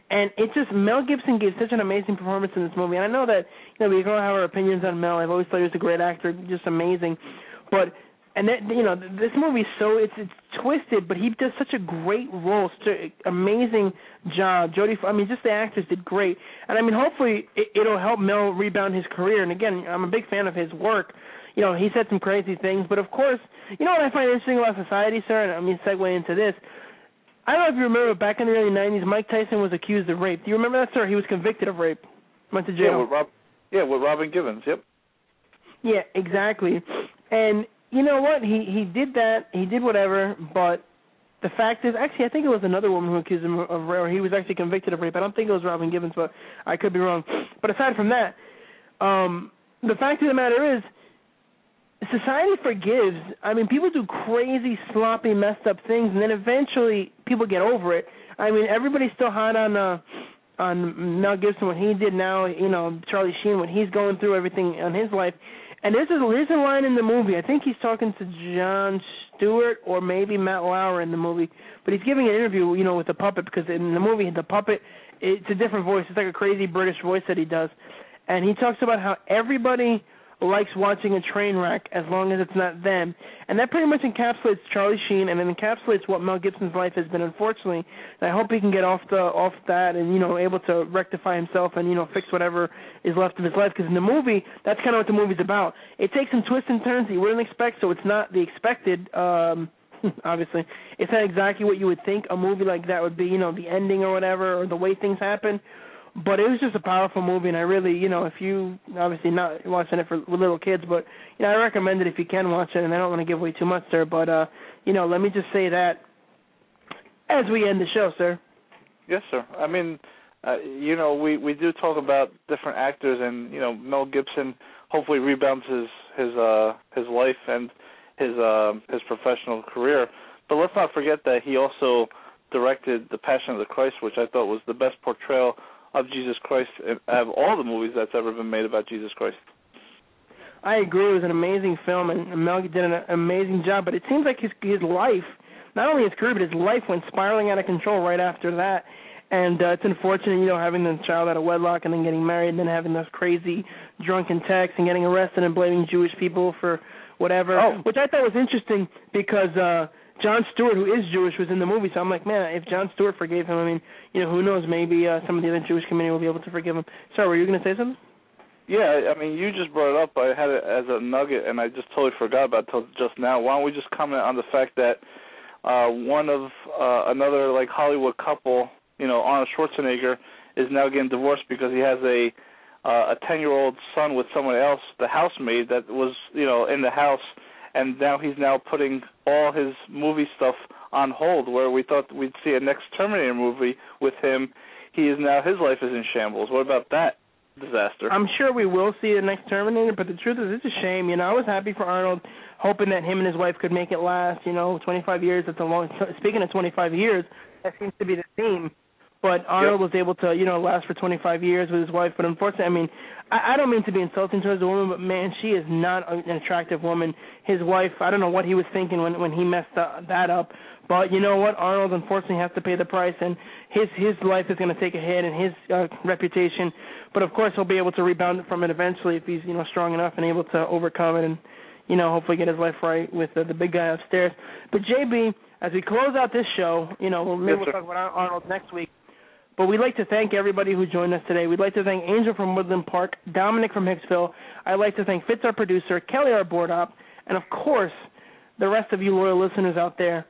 And it's just, Mel Gibson gave such an amazing performance in this movie. And I know that, you know, we all have our opinions on Mel. I've always thought he was a great actor, just amazing. But, and that, you know, this movie is so, it's it's twisted, but he does such a great role, such amazing job. Jodie, I mean, just the actors did great. And, I mean, hopefully it, it'll help Mel rebound his career. And, again, I'm a big fan of his work. You know, he said some crazy things. But, of course, you know what I find interesting about society, sir, and I mean, segue into this, I don't know if you remember, back in the early nineties, Mike Tyson was accused of rape. Do you remember that, sir? He was convicted of rape. Went to jail. Yeah, with, Rob, yeah, with Robin Givens, yep. Yeah, exactly. And you know what? He he did that. He did whatever. But the fact is, actually, I think it was another woman who accused him of rape. Or he was actually convicted of rape. I don't think it was Robin Givens, but I could be wrong. But aside from that, um, the fact of the matter is, society forgives. I mean, people do crazy, sloppy, messed up things, and then eventually people get over it. I mean, everybody's still hot on uh, on Mel Gibson, what he did now, you know, Charlie Sheen, what he's going through, everything in his life. And there's a, there's a line in the movie. I think he's talking to Jon Stewart or maybe Matt Lauer in the movie, but he's giving an interview, you know, with the puppet, because in the movie, the puppet, it's a different voice. It's like a crazy British voice that he does. And he talks about how everybody likes watching a train wreck as long as it's not them. And that pretty much encapsulates Charlie Sheen, and it encapsulates what Mel Gibson's life has been, unfortunately. And I hope he can get off the off that and, you know, able to rectify himself and, you know, fix whatever is left of his life. Because in the movie, that's kind of what the movie's about. It takes some twists and turns that you wouldn't expect, so it's not the expected, um, obviously. It's not exactly what you would think a movie like that would be, you know, the ending or whatever, or the way things happen. But it was just a powerful movie, and I really, you know, if you, obviously not watching it for little kids, but, you know, I recommend it if you can watch it, and I don't want to give away too much, sir, but, uh, you know, let me just say that as we end the show, sir. Yes, sir. I mean, uh, you know, we, we do talk about different actors, and, you know, Mel Gibson hopefully rebounds his his, uh, his life and his uh, his professional career, but let's not forget that he also directed The Passion of the Christ, which I thought was the best portrayal of Jesus Christ, of all the movies that's ever been made about Jesus Christ. I agree. It was an amazing film, and Mel did an amazing job. But it seems like his his life, not only his career, but his life went spiraling out of control right after that. And uh, it's unfortunate, you know, having the child out of wedlock and then getting married and then having those crazy drunken texts and getting arrested and blaming Jewish people for whatever, oh. which I thought was interesting because uh, Jon Stewart, who is Jewish, was in the movie, so I'm like, man, if Jon Stewart forgave him, I mean, you know, who knows? Maybe uh, some of the other Jewish community will be able to forgive him. Sorry, were you going to say something? Yeah, I mean, you just brought it up. I had it as a nugget, and I just totally forgot about it until just now. Why don't we just comment on the fact that uh, one of uh, another, like, Hollywood couple, you know, Arnold Schwarzenegger, is now getting divorced because he has a uh, a ten-year-old son with someone else, the housemaid that was, you know, in the house. And now he's now putting all his movie stuff on hold, where we thought we'd see a next Terminator movie with him. He is now, his life is in shambles. What about that disaster? I'm sure we will see the next Terminator, but the truth is it's a shame. You know, I was happy for Arnold, hoping that him and his wife could make it last, you know, twenty-five years. That's a long. Speaking of twenty-five years, that seems to be the theme. But Arnold yep. was able to, you know, last for twenty-five years with his wife. But unfortunately, I mean, I, I don't mean to be insulting towards the woman, but, man, she is not an attractive woman. His wife, I don't know what he was thinking when, when he messed that up. But you know what? Arnold, unfortunately, has to pay the price, and his, his life is going to take a hit and his uh, reputation. But, of course, he'll be able to rebound from it eventually if he's, you know, strong enough and able to overcome it and, you know, hopefully get his life right with uh, the big guy upstairs. But, J B, as we close out this show, you know, we'll, maybe yes, we'll talk about Arnold next week. But we'd like to thank everybody who joined us today. We'd like to thank Angel from Woodland Park, Dominic from Hicksville. I'd like to thank Fitz, our producer, Kelly, our board op, and, of course, the rest of you loyal listeners out there.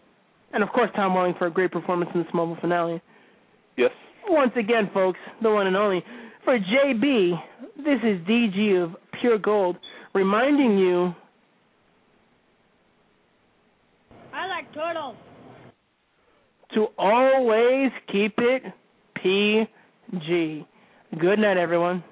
And, of course, Tom Welling for a great performance in the Smallville finale. Yes. Once again, folks, the one and only. For J B, this is D G of Pure Gold reminding you. I like turtles. To always keep it P G. Good night, everyone.